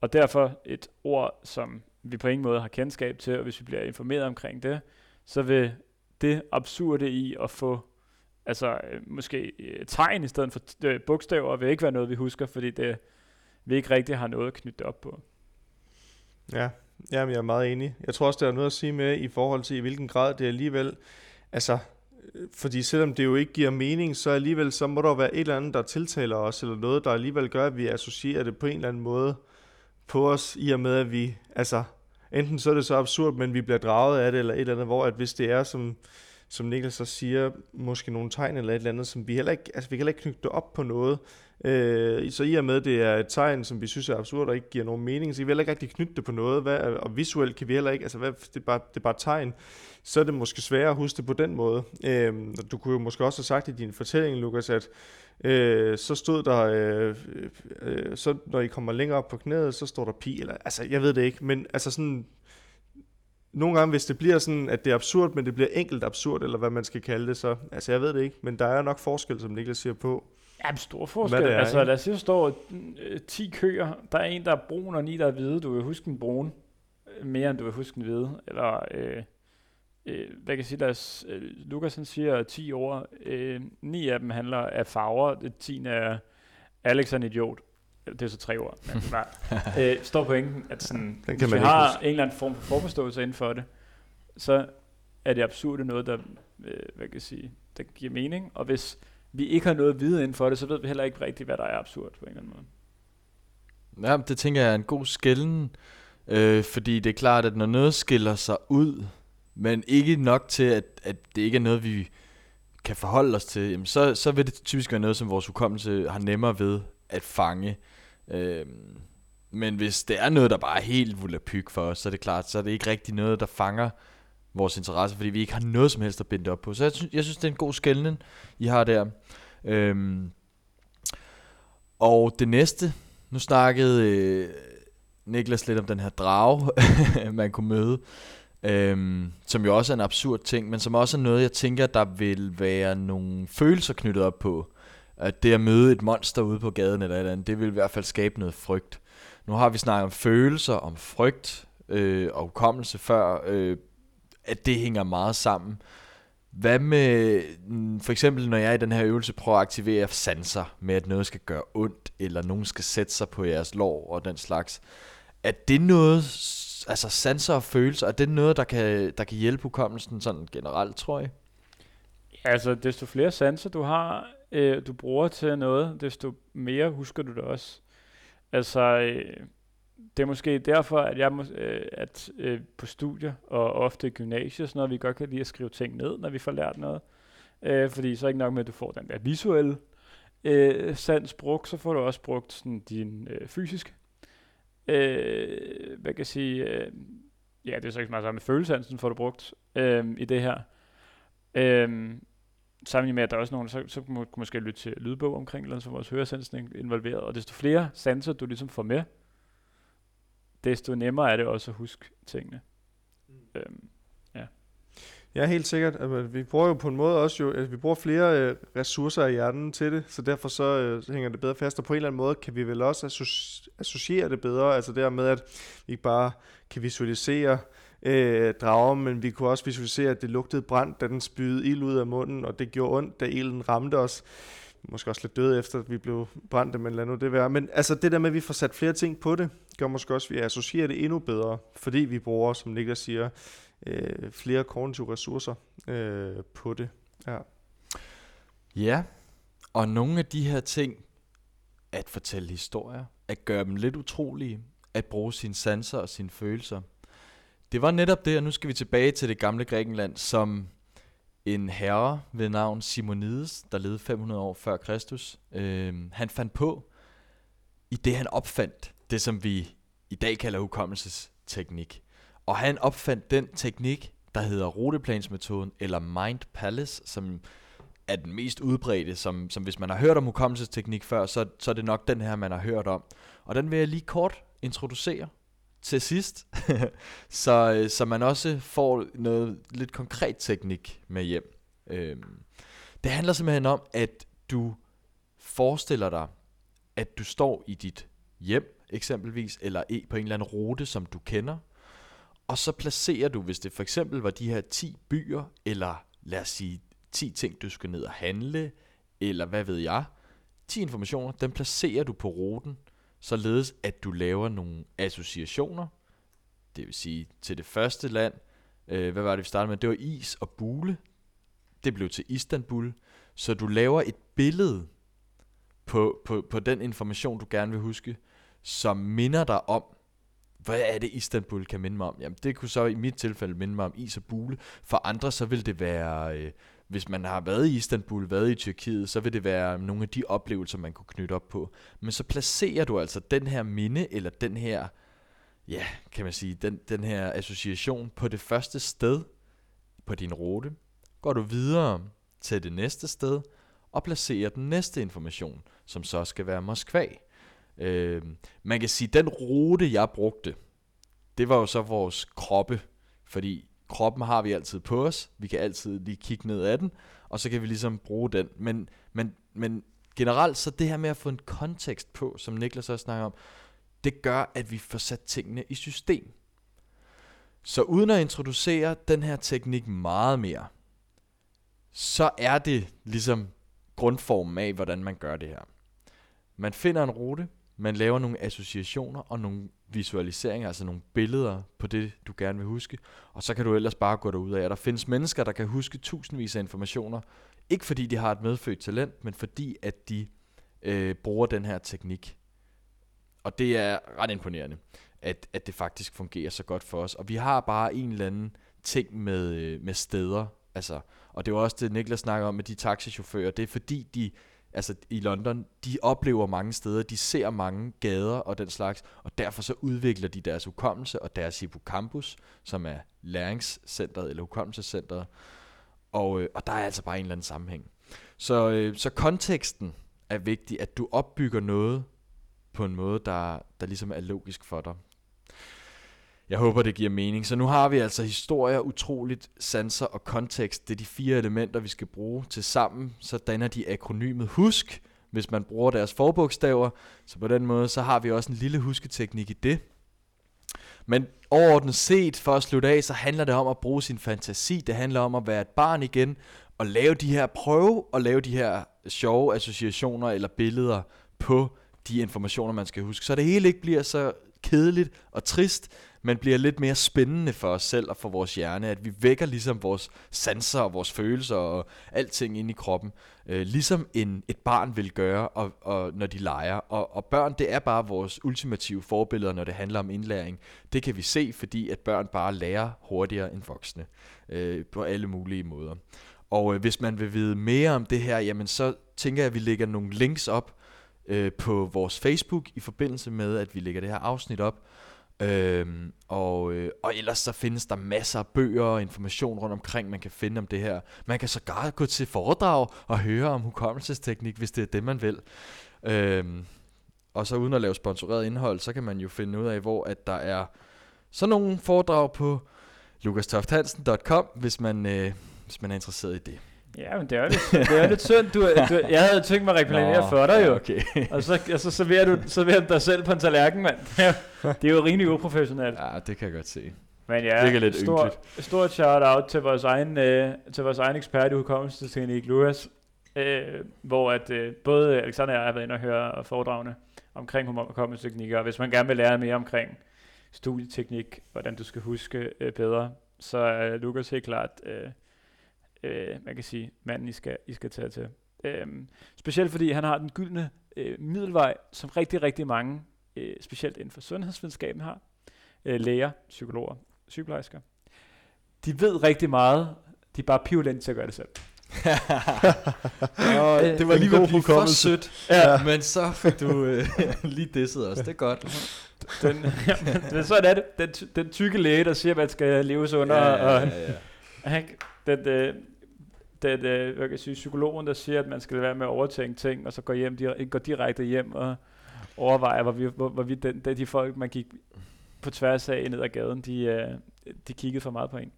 og derfor et ord, som vi på ingen måde har kendskab til, og hvis vi bliver informeret omkring det, så vil det absurde i at få, altså øh, måske øh, tegn i stedet for t- øh, bogstaver, vil ikke være noget, vi husker, fordi det, vi ikke rigtig har noget at knytte det op på. Ja, jamen, jeg er meget enig. Jeg tror også, der er noget at sige med i forhold til, i hvilken grad det alligevel, altså, fordi selvom det jo ikke giver mening, så alligevel, så må der være et eller andet, der tiltaler os, eller noget, der alligevel gør, at vi associerer det på en eller anden måde på os, i og med, at vi, altså, enten så er det så absurd, men vi bliver draget af det, eller et eller andet, hvor at hvis det er, som, som Niklas så siger, måske nogle tegn eller et eller andet, som vi heller ikke, altså vi kan heller ikke knytte det op på noget, øh, så i og med, det er et tegn, som vi synes er absurd og ikke giver nogen mening, så vi vil heller ikke rigtig knytte det på noget, hvad, og visuelt kan vi heller ikke, altså hvad, det, er bare, det er bare tegn, så er det måske sværere at huske det på den måde. Øh, du kunne jo måske også have sagt i din fortælling, Lukas, at øh, så stod der, øh, øh, så når I kommer længere op på knæet, så står der pi, eller altså jeg ved det ikke, men altså sådan, nogle gange, hvis det bliver sådan, at det er absurd, men det bliver enkelt absurd, eller hvad man skal kalde det, så altså jeg ved det ikke, men der er nok forskel, som Niklas siger på. Ja, en stor forskel. Er, altså ikke? Lad os sige, at der står øh, ti køer, der er en, der er brun, og ni, der er hvide. Du vil huske en brun mere, end du vil huske en hvide. Eller, øh, øh, hvad kan jeg sige, lad os, øh, Lukas han siger ti ord. Øh, ni af dem handler af farver, det tiende er Alex er en idiot. Det er så tre ord, men nej. øh, står pointen, at sådan, hvis man vi har huske en eller anden form for forforståelse inden for det, så er det absurde noget, der, øh, hvad kan jeg sige, der giver mening. Og hvis vi ikke har noget at vide inden for det, så ved vi heller ikke rigtigt, hvad der er absurd på en eller anden måde. Ja, det tænker jeg er en god skillen, øh, fordi det er klart, at når noget skiller sig ud, men ikke nok til, at, at det ikke er noget, vi kan forholde os til, jamen så, så vil det typisk være noget, som vores hukommelse har nemmere ved at fange. Øhm, men hvis det er noget, der bare er helt vulapyk for os, så er det klart, så er det ikke rigtig noget, der fanger vores interesse, fordi vi ikke har noget som helst at binde op på. Så jeg synes, jeg synes det er en god skelnen, I har der. Øhm, og det næste, nu snakkede øh, Niklas lidt om den her drage, man kunne møde, øhm, som jo også er en absurd ting, men som også er noget, jeg tænker, der vil være nogle følelser knyttet op på. At det at møde et monster ude på gaden eller et eller andet, det vil i hvert fald skabe noget frygt. Nu har vi snakket om følelser, om frygt øh, og hukommelse før, øh, at det hænger meget sammen. Hvad med, for eksempel når jeg er i den her øvelse prøver at aktivere sanser med, at noget skal gøre ondt, eller nogen skal sætte sig på jeres lår og den slags. Er det noget, altså sanser og følelser, er det noget, der kan, der kan hjælpe hukommelsen sådan generelt, tror jeg? Altså, desto flere sanser du har, du bruger til noget, desto mere husker du det også. Altså, øh, det er måske derfor, at jeg må, øh, at øh, på studier og ofte i gymnasiet, sådan noget, vi godt kan lide at skrive ting ned, når vi får lært noget. Øh, fordi så er ikke nok med, at du får den der visuelle øh, sans brugt, så får du også brugt sådan, din øh, fysisk. Øh, hvad kan jeg sige? Øh, ja, det er så ikke så meget sammen med følelsesansen, får du brugt øh, i det her. Øh, Sammenlignet med, at der er også nogen, så, så må, måske lytte til lydbog omkring, eller så vores høresansen involveret, og desto flere sanser, du ligesom får med, desto nemmere er det også at huske tingene. Mm. Øhm, ja. ja, helt sikkert. Altså, vi bruger jo på en måde også, jo, altså, vi bruger flere øh, ressourcer i hjernen til det, så derfor så, øh, så hænger det bedre fast, og på en eller anden måde kan vi vel også asso- associere det bedre, altså dermed, at vi ikke bare kan visualisere Øh, drager, men vi kunne også visualisere, at det lugtede brændt, da den spydede ild ud af munden, og det gjorde ondt, da ilden ramte os. Måske også lidt døde efter, at vi blev brændte, men lad nu det være. Men altså det der med, at vi får sat flere ting på det, gør måske også, at vi associerer det endnu bedre, fordi vi bruger, som Niklas siger, øh, flere kognitive ressourcer øh, på det. Ja. ja, og nogle af de her ting, at fortælle historier, at gøre dem lidt utrolige, at bruge sine sanser og sine følelser. Det var netop det, og nu skal vi tilbage til det gamle Grækenland, som en herre ved navn Simonides, der levede fem hundrede år før Kristus, øh, han fandt på, i det han opfandt, det som vi i dag kalder hukommelsesteknik. Og han opfandt den teknik, der hedder ruteplansmetoden, eller Mind Palace, som er den mest udbredte, som, som hvis man har hørt om hukommelsesteknik før, så, så er det nok den her, man har hørt om. Og den vil jeg lige kort introducere til sidst, så, så man også får noget lidt konkret teknik med hjem. Øhm, det handler simpelthen om, at du forestiller dig, at du står i dit hjem, eksempelvis, eller på en eller anden rute, som du kender, og så placerer du, hvis det for eksempel var de her ti byer, eller lad os sige ti ting, du skal ned og handle, eller hvad ved jeg, ti informationer, dem placerer du på ruten, således at du laver nogle associationer, det vil sige til det første land, øh, hvad var det vi startede med, det var is og bule, det blev til Istanbul, så du laver et billede på, på, på den information, du gerne vil huske, som minder dig om, hvad er det Istanbul kan minde mig om? Jamen det kunne så i mit tilfælde minde mig om is og bule. For andre så vil det være, øh, hvis man har været i Istanbul, været i Tyrkiet, så vil det være nogle af de oplevelser, man kunne knytte op på. Men så placerer du altså den her minde, eller den her, ja kan man sige, den, den her association på det første sted på din rute. Går du videre til det næste sted og placerer den næste information, som så skal være Moskva. Øh, man kan sige, at den rute, jeg brugte, det var jo så vores kroppe, fordi kroppen har vi altid på os, vi kan altid lige kigge ned ad den, og så kan vi ligesom bruge den. Men, men, men generelt så det her med at få en kontekst på, som Niklas også snakker om, det gør, at vi får sat tingene i system. Så uden at introducere den her teknik meget mere, så er det ligesom grundformen af, hvordan man gør det her. Man finder en rute, man laver nogle associationer og nogle visualiseringer, altså nogle billeder på det, du gerne vil huske. Og så kan du ellers bare gå derud af. Der findes mennesker, der kan huske tusindvis af informationer. Ikke fordi de har et medfødt talent, men fordi at de øh, bruger den her teknik. Og det er ret imponerende, at, at det faktisk fungerer så godt for os. Og vi har bare en eller anden ting med, med steder. Altså, og det er også det, Niklas snakker om med de taxichauffører. Det er fordi, de... altså i London, de oplever mange steder, de ser mange gader og den slags, og derfor så udvikler de deres hukommelse og deres hippocampus, som er læringscentret eller hukommelsescentret, og, øh, og der er altså bare en eller anden sammenhæng. Så, øh, så konteksten er vigtig, at du opbygger noget på en måde, der, der ligesom er logisk for dig. Jeg håber, det giver mening. Så nu har vi altså historier, utroligt, sanser og kontekst. Det er de fire elementer, vi skal bruge til sammen. Så danner de akronymet HUSK, hvis man bruger deres forbogstaver. Så på den måde, så har vi også en lille husketeknik i det. Men overordnet set, for at slutte af, så handler det om at bruge sin fantasi. Det handler om at være et barn igen og lave de her prøve og lave de her sjove associationer eller billeder på de informationer, man skal huske. Så det hele ikke bliver så kedeligt og trist, men bliver lidt mere spændende for os selv og for vores hjerne, at vi vækker ligesom vores sanser og vores følelser og alting inde i kroppen, øh, ligesom en, et barn vil gøre, og, og når de leger. Og, og børn, det er bare vores ultimative forbilleder, når det handler om indlæring. Det kan vi se, fordi at børn bare lærer hurtigere end voksne, øh, på alle mulige måder. Og øh, hvis man vil vide mere om det her, jamen så tænker jeg, at vi lægger nogle links op øh, på vores Facebook i forbindelse med, at vi lægger det her afsnit op. Øhm, og, øh, og ellers så findes der masser af bøger og information rundt omkring, man kan finde om det her. Man kan sågar gå til foredrag og høre om hukommelsesteknik, hvis det er det man vil. øhm, Og så uden at lave sponsoreret indhold, så kan man jo finde ud af, hvor at der er sådan nogle foredrag på lukas toft hansen punktum com, hvis man, øh, hvis man er interesseret i det. Ja, men det er lidt, det er lidt synd. Du, du, jeg havde tænkt mig at reklamere Nå, for dig jo. Okay. Og så, og så serverer du serverer dig selv på en tallerken, mand. Det er jo rimelig uprofessionelt. Ja, det kan jeg godt se. Men ja, det er lidt stor, ynkeligt. Stort shout-out til vores egen, øh, til vores egen ekspert i hukommelsesteknik, Lukas. Øh, hvor at, øh, både Alexander og jeg har været inde og høre foredragene omkring hukommelsesteknikker. Og hvis man gerne vil lære mere omkring studieteknik, hvordan du skal huske øh, bedre, så er Lukas helt klart... Øh, Uh, man kan sige, manden I skal, I skal tage til. Uh, specielt fordi han har den gyldne uh, middelvej, som rigtig, rigtig mange øh, specielt inden for sundhedsvidenskaben har, øh, læger, psykologer, sygeplejersker. De ved rigtig meget, de er bare pivlende til at gøre det selv. Og det var lige ved at blive for sødt, ja. Men så fik du øh, lige disset os. Det er godt. Den, ja, men sådan er det. Den, den tykke læge, der siger, at man skal leves under. Ja, ja, ja, ja. Og han, den, øh, den, øh, jeg kan sige, psykologen, der siger, at man skal være med at overtænke ting, og så går, hjem, de, går direkte hjem og overvejer, hvor vi, hvor, hvor vi den, de folk, man gik på tværs af ned ad gaden, de, øh, de kiggede for meget på en.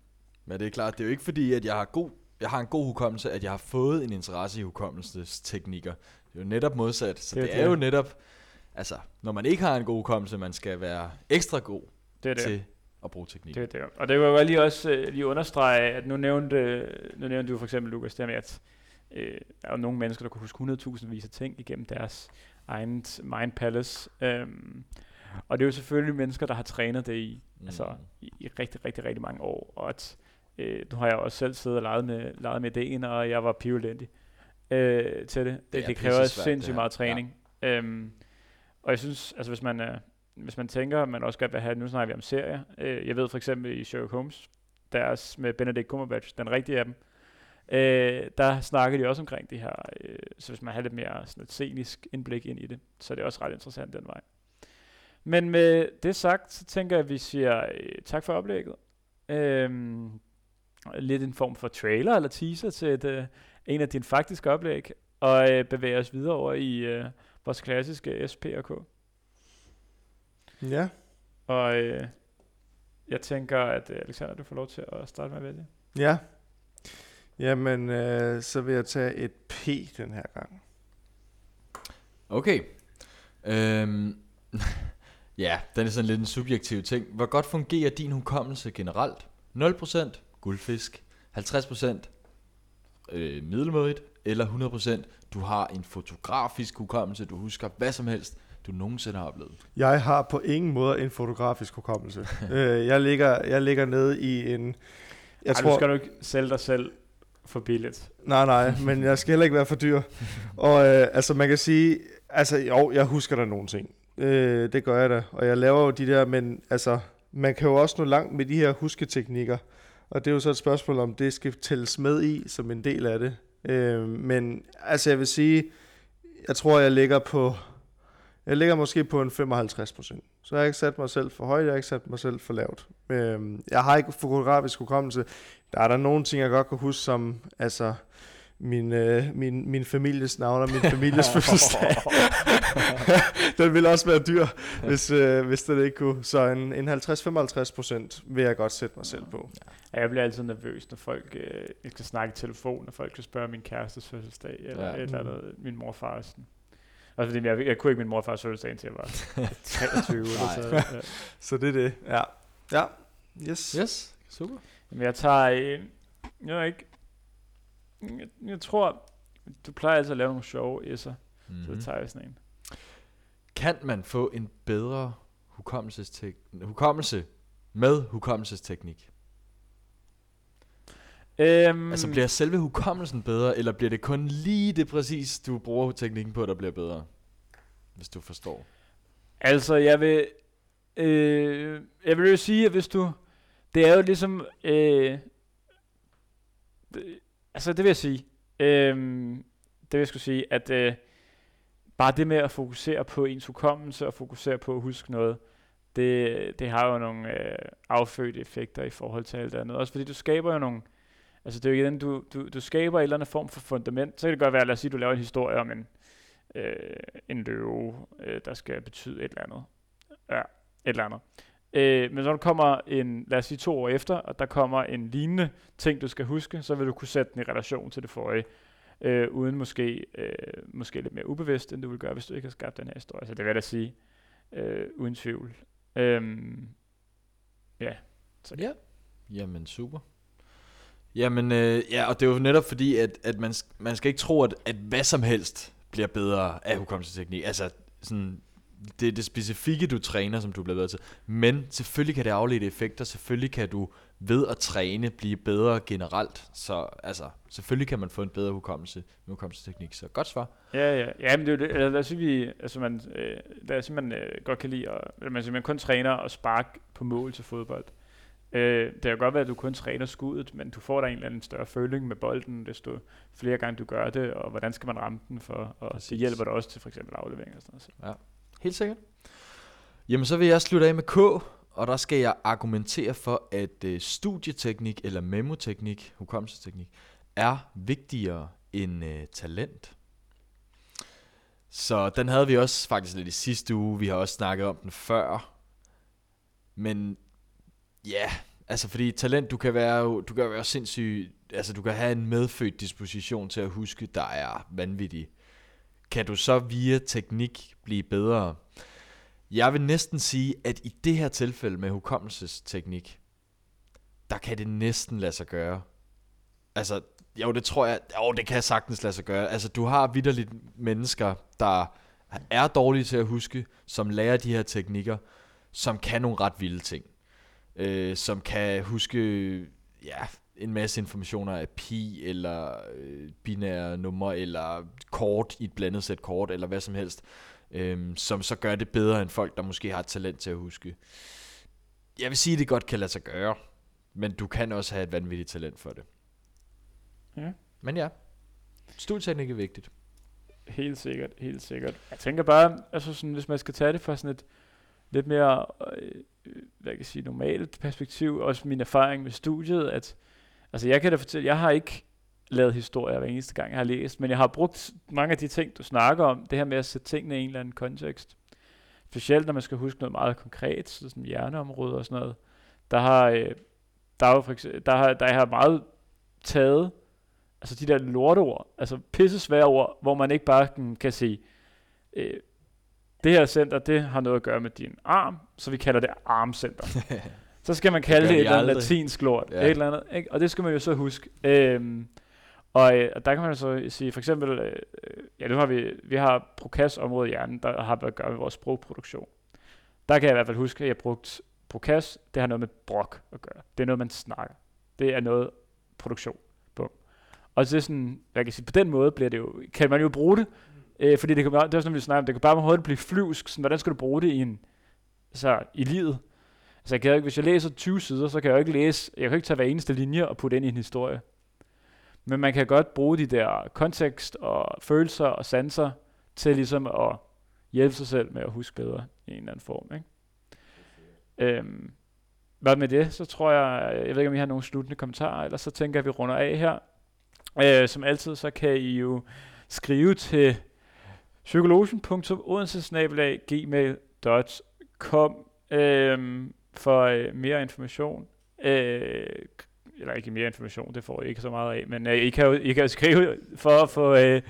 Men det er klart, det er jo ikke fordi, at jeg har god Jeg har en god hukommelse, at jeg har fået en interesse i hukommelsesteknikker. Det er jo netop modsat. Så det, det er det. jo netop, altså, når man ikke har en god hukommelse, man skal være ekstra god det er det. til at bruge teknikker. Det er det. Og det var jo lige også øh, lige understrege, at nu nævnte, nu nævnte du for eksempel, Lukas, der med, at øh, der er nogle mennesker, der kunne huske hundrede tusind vis af ting igennem deres egen Mind Palace. Øhm, og det er jo selvfølgelig mennesker, der har trænet det i, mm. altså, i, i rigtig, rigtig, rigtig mange år. Og at Øh, nu har jeg også selv siddet og leget med, leget med ideen, og jeg var pivolendig øh, til det. Det, det kræver sindssygt meget træning. Ja. Øhm, og jeg synes, altså hvis man, øh, hvis man tænker, man også godt vil have, nu snakker vi om serier. Øh, jeg ved for eksempel i Sherlock Holmes, deres med Benedict Cumberbatch, den rigtige af dem, øh, der snakker de også omkring det her. Øh, så hvis man har lidt mere sådan et scenisk indblik ind i det, så er det også ret interessant den vej. Men med det sagt, så tænker jeg, at vi siger øh, tak for oplægget. Øh, lidt en form for trailer eller teaser til et, øh, en af dine faktiske oplæg, og øh, bevæger os videre over i øh, vores klassiske S P og K. Ja. Og øh, jeg tænker, at øh, Alexander, du får lov til at starte med at vælge. Ja. Jamen, øh, så vil jeg tage et P den her gang. Okay. Øhm. Ja, den er sådan lidt en subjektiv ting. Hvor godt fungerer din hukommelse generelt? nul procent? Guldfisk, halvtreds procent øh, middelmådigt, eller hundrede procent du har en fotografisk hukommelse, du husker hvad som helst, du nogensinde har oplevet. Jeg har på ingen måde en fotografisk hukommelse. øh, jeg, ligger, jeg ligger nede i en... Jeg Ej, tror, du skal jo ikke sælge dig selv for billigt. Nej, nej, men jeg skal heller ikke være for dyr. Og øh, altså man kan sige, altså jo, jeg husker der nogle ting. Øh, det gør jeg da, og jeg laver jo de der, men altså man kan jo også nå langt med de her husketeknikker. Og det er jo så et spørgsmål, om det skal tælles med i som en del af det. Øh, men altså jeg vil sige, jeg tror jeg ligger på, jeg ligger måske på en femoghalvtreds procent. Så jeg har ikke sat mig selv for højt, jeg har ikke sat mig selv for lavt. Øh, jeg har ikke fotografisk hukommelse. Der er der nogle ting, jeg godt kan huske, som altså min, øh, min, min families navn og min families fødselsdag. Den ville også være dyr, hvis, øh, hvis det ikke kunne. Så en, en halvtreds til femoghalvtreds procent vil jeg godt sætte mig selv på. Ja, jeg bliver altid nervøs, når folk øh, skal snakke i telefon, når folk skal spørge min kærestes fødselsdag, eller, ja. eller, eller min mor og far. Altså, fordi jeg, jeg kunne ikke min mor og fars fødselsdag, indtil jeg var treogtyve. Eller, så, ja. Så det er det. Ja, ja. Yes. Yes, super. Jamen, jeg tager... Øh, jeg, ikke, jeg, jeg tror, du plejer altid at lave nogle sjove esser, mm-hmm. så jeg tager sådan en. Kan man få en bedre hukommelsestek- hukommelse med hukommelsesteknik? Øhm, altså bliver selve hukommelsen bedre, eller bliver det kun lige det præcis, du bruger teknikken på, der bliver bedre? Hvis du forstår. Altså jeg vil, øh, jeg vil jo sige, at hvis du, det er jo ligesom, øh, det, altså det vil jeg sige, øh, det vil jeg skulle sige, at øh, bare det med at fokusere på ens hukommelse og fokusere på at huske noget, det, det har jo nogle øh, affødte effekter i forhold til alt andet. Også fordi du skaber jo nogle, altså det er jo igen, du, du, du skaber en eller anden form for fundament. Så kan det godt være, lad os sige, at du laver en historie om en, øh, en løve, øh, der skal betyde et eller andet. Ja, et eller andet. Øh, men når der kommer en, lad os sige to år efter, og der kommer en lignende ting, du skal huske, så vil du kunne sætte den i relation til det forrige. Øh, uden måske, øh, måske lidt mere ubevidst, end du ville gøre, hvis du ikke har skabt den her historie. Så det vil jeg da sige, øh, uden tvivl. Øhm, ja. Så. Ja. Jamen, super. Jamen, øh, ja, og det er jo netop fordi, at, at man, man skal ikke tro, at, at hvad som helst bliver bedre af hukommelsesteknik. Altså, sådan, det er det specifikke, du træner, som du bliver bedre til. Men selvfølgelig kan det afledte effekter. Selvfølgelig kan du ved at træne blive bedre generelt. Så altså, selvfølgelig kan man få en bedre hukommelse med hukommelseteknik. Så godt svar. Ja, ja. Ja, men det er jo det. Altså, lad os sige, vi, altså man, øh, lad os sige, man øh, godt kan lide, at man, man kun træner og spark på mål til fodbold. Øh, det kan godt være, at du kun træner skuddet, men du får da en eller anden større føling med bolden, desto flere gange du gør det, og hvordan skal man ramme den for, og det hjælper dig også til for eksempel aflevering og sådan noget. Så. Ja. Helt sikkert. Jamen så vil jeg slutte af med K, og der skal jeg argumentere for, at øh, studieteknik eller memoteknik, hukommelsesteknik, er vigtigere end øh, talent. Så den havde vi også faktisk lidt i sidste uge, vi har også snakket om den før. Men ja, yeah, altså fordi talent, du kan være, du kan være sindssyg, altså du kan have en medfødt disposition til at huske, der er vanvittig. Kan du så via teknik blive bedre? Jeg vil næsten sige, at i det her tilfælde med hukommelsesteknik, der kan det næsten lade sig gøre. Altså, jo, det tror jeg, jo, det kan sagtens lade sig gøre. Altså, du har vitterligt mennesker, der er dårlige til at huske, som lærer de her teknikker, som kan nogle ret vilde ting. Øh, som kan huske, ja, en masse informationer af pi, eller øh, binære numre, eller kort i et blandet sæt kort, eller hvad som helst, øh, som så gør det bedre end folk, der måske har et talent til at huske. Jeg vil sige, at det godt kan lade sig gøre, men du kan også have et vanvittigt talent for det. Ja. Men ja, studieteknik er vigtigt. Helt sikkert, helt sikkert. Jeg tænker bare, altså sådan, hvis man skal tage det fra sådan et lidt mere, øh, hvad kan jeg sige, normalt perspektiv, også min erfaring med studiet, at altså jeg kan da fortælle, jeg har ikke lavet historier hver eneste gang, jeg har læst, men jeg har brugt mange af de ting, du snakker om, det her med at sætte tingene i en eller anden kontekst. Specielt når man skal huske noget meget konkret, sådan hjerneområder og sådan noget. Der har, der har, for eksempel, der har, der har meget taget, altså de der lorteord, altså pissesvære ord, hvor man ikke bare kan, kan sige, øh, det her center, det har noget at gøre med din arm, så vi kalder det armcenter. Så skal man kalde det, det et eller andet latinsk lort, ja. Et eller andet, ikke? Og det skal man jo så huske. Øhm, og, øh, og der kan man så sige, for eksempel, øh, ja, nu har vi, vi har Brokas område i hjernen, der har at gøre med vores sprogproduktion. Der kan jeg i hvert fald huske, at jeg brugte Brokas, det har noget med brok at gøre. Det er noget, man snakker. Det er noget produktion. Bum. Og så sådan, jeg kan sige, på den måde bliver det jo, kan man jo bruge det, øh, fordi det kan, det er sådan, vi snakker om, det kan bare med hovedet blive flyvsk, sådan, hvordan skal du bruge det i, en, så, i livet? Så jeg kan ikke, hvis jeg læser tyve sider, så kan jeg jo ikke læse, jeg kan ikke tage hver eneste linje og putte ind i en historie. Men man kan godt bruge de der kontekst og følelser og sanser til ligesom at hjælpe sig selv med at huske bedre i en eller anden form, ikke? Okay. Øhm, hvad med det? Så tror jeg, jeg ved ikke om I har nogle sluttende kommentarer, eller så tænker jeg, vi runder af her. Øh, som altid, så kan I jo skrive til psykologen punktum odense snabel-a gmail punktum com øhm, for øh, mere information. Øh, eller ikke mere information, det får I ikke så meget af, men øh, I, kan jo, I kan jo skrive for at få øh,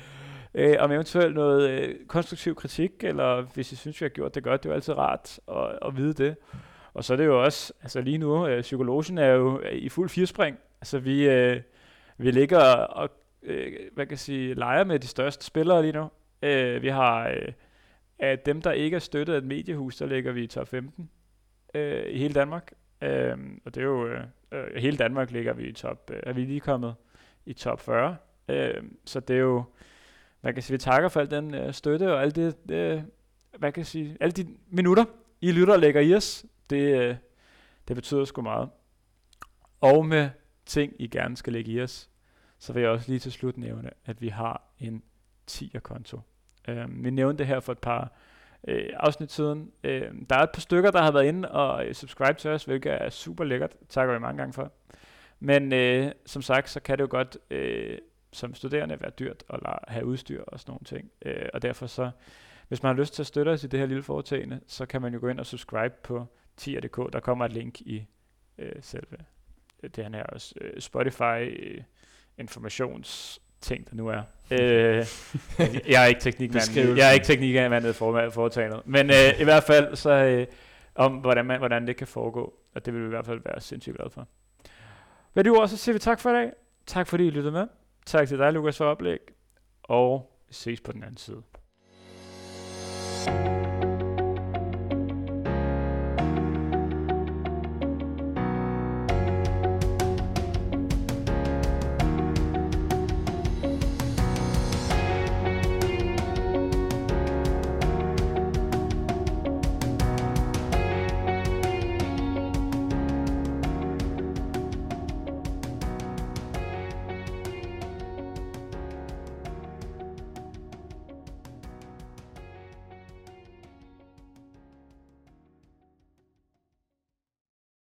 øh, om eventuelt noget øh, konstruktiv kritik, eller hvis I synes, vi har gjort det godt, det er jo altid rart at, at vide det. Og så er det jo også, altså lige nu, øh, psykologen er jo i fuld firespring, altså vi, øh, vi ligger og, øh, hvad kan jeg sige, leger med de største spillere lige nu. Øh, vi har, øh, af dem der ikke er støttet af et mediehus, der ligger vi i top femten øh, i hele Danmark. Øh, og det er jo øh, øh, hele Danmark ligger vi i top øh, er vi lige kommet i top fyrre øh, så det er jo, man kan sige, vi takker for al den øh, støtte og alle det øh, man kan sige, alle de minutter I lytter og lægger i os, det, øh, det betyder sgu meget. Og med ting I gerne skal lægge i os, så vil jeg også lige til slut nævne, at vi har en tier-konto. øh, vi nævnte det her for et par Øh, afsnit siden. Øh, der er et par stykker, der har været inde og øh, subscribe til os, hvilket er super lækkert. Takker vi mange gange for. Men øh, som sagt, så kan det jo godt øh, som studerende være dyrt at have udstyr og sådan nogle ting. Øh, og derfor så, hvis man har lyst til at støtte os i det her lille foretagende, så kan man jo gå ind og subscribe på tier punktum d k. Der kommer et link i øh, selve det her også øh, Spotify øh, informations ting, der nu er. Øh, jeg er ikke teknikmand. Jeg er ikke teknikmand for foretagendet. Men øh, i hvert fald så øh, om hvordan man, hvordan det kan foregå, og det vil vi i hvert fald være sindssygt glade for. Med de ord, så siger vi tak for i dag. Tak fordi I lyttede med. Tak til dig, Lukas, for oplæg. Og ses på den anden side.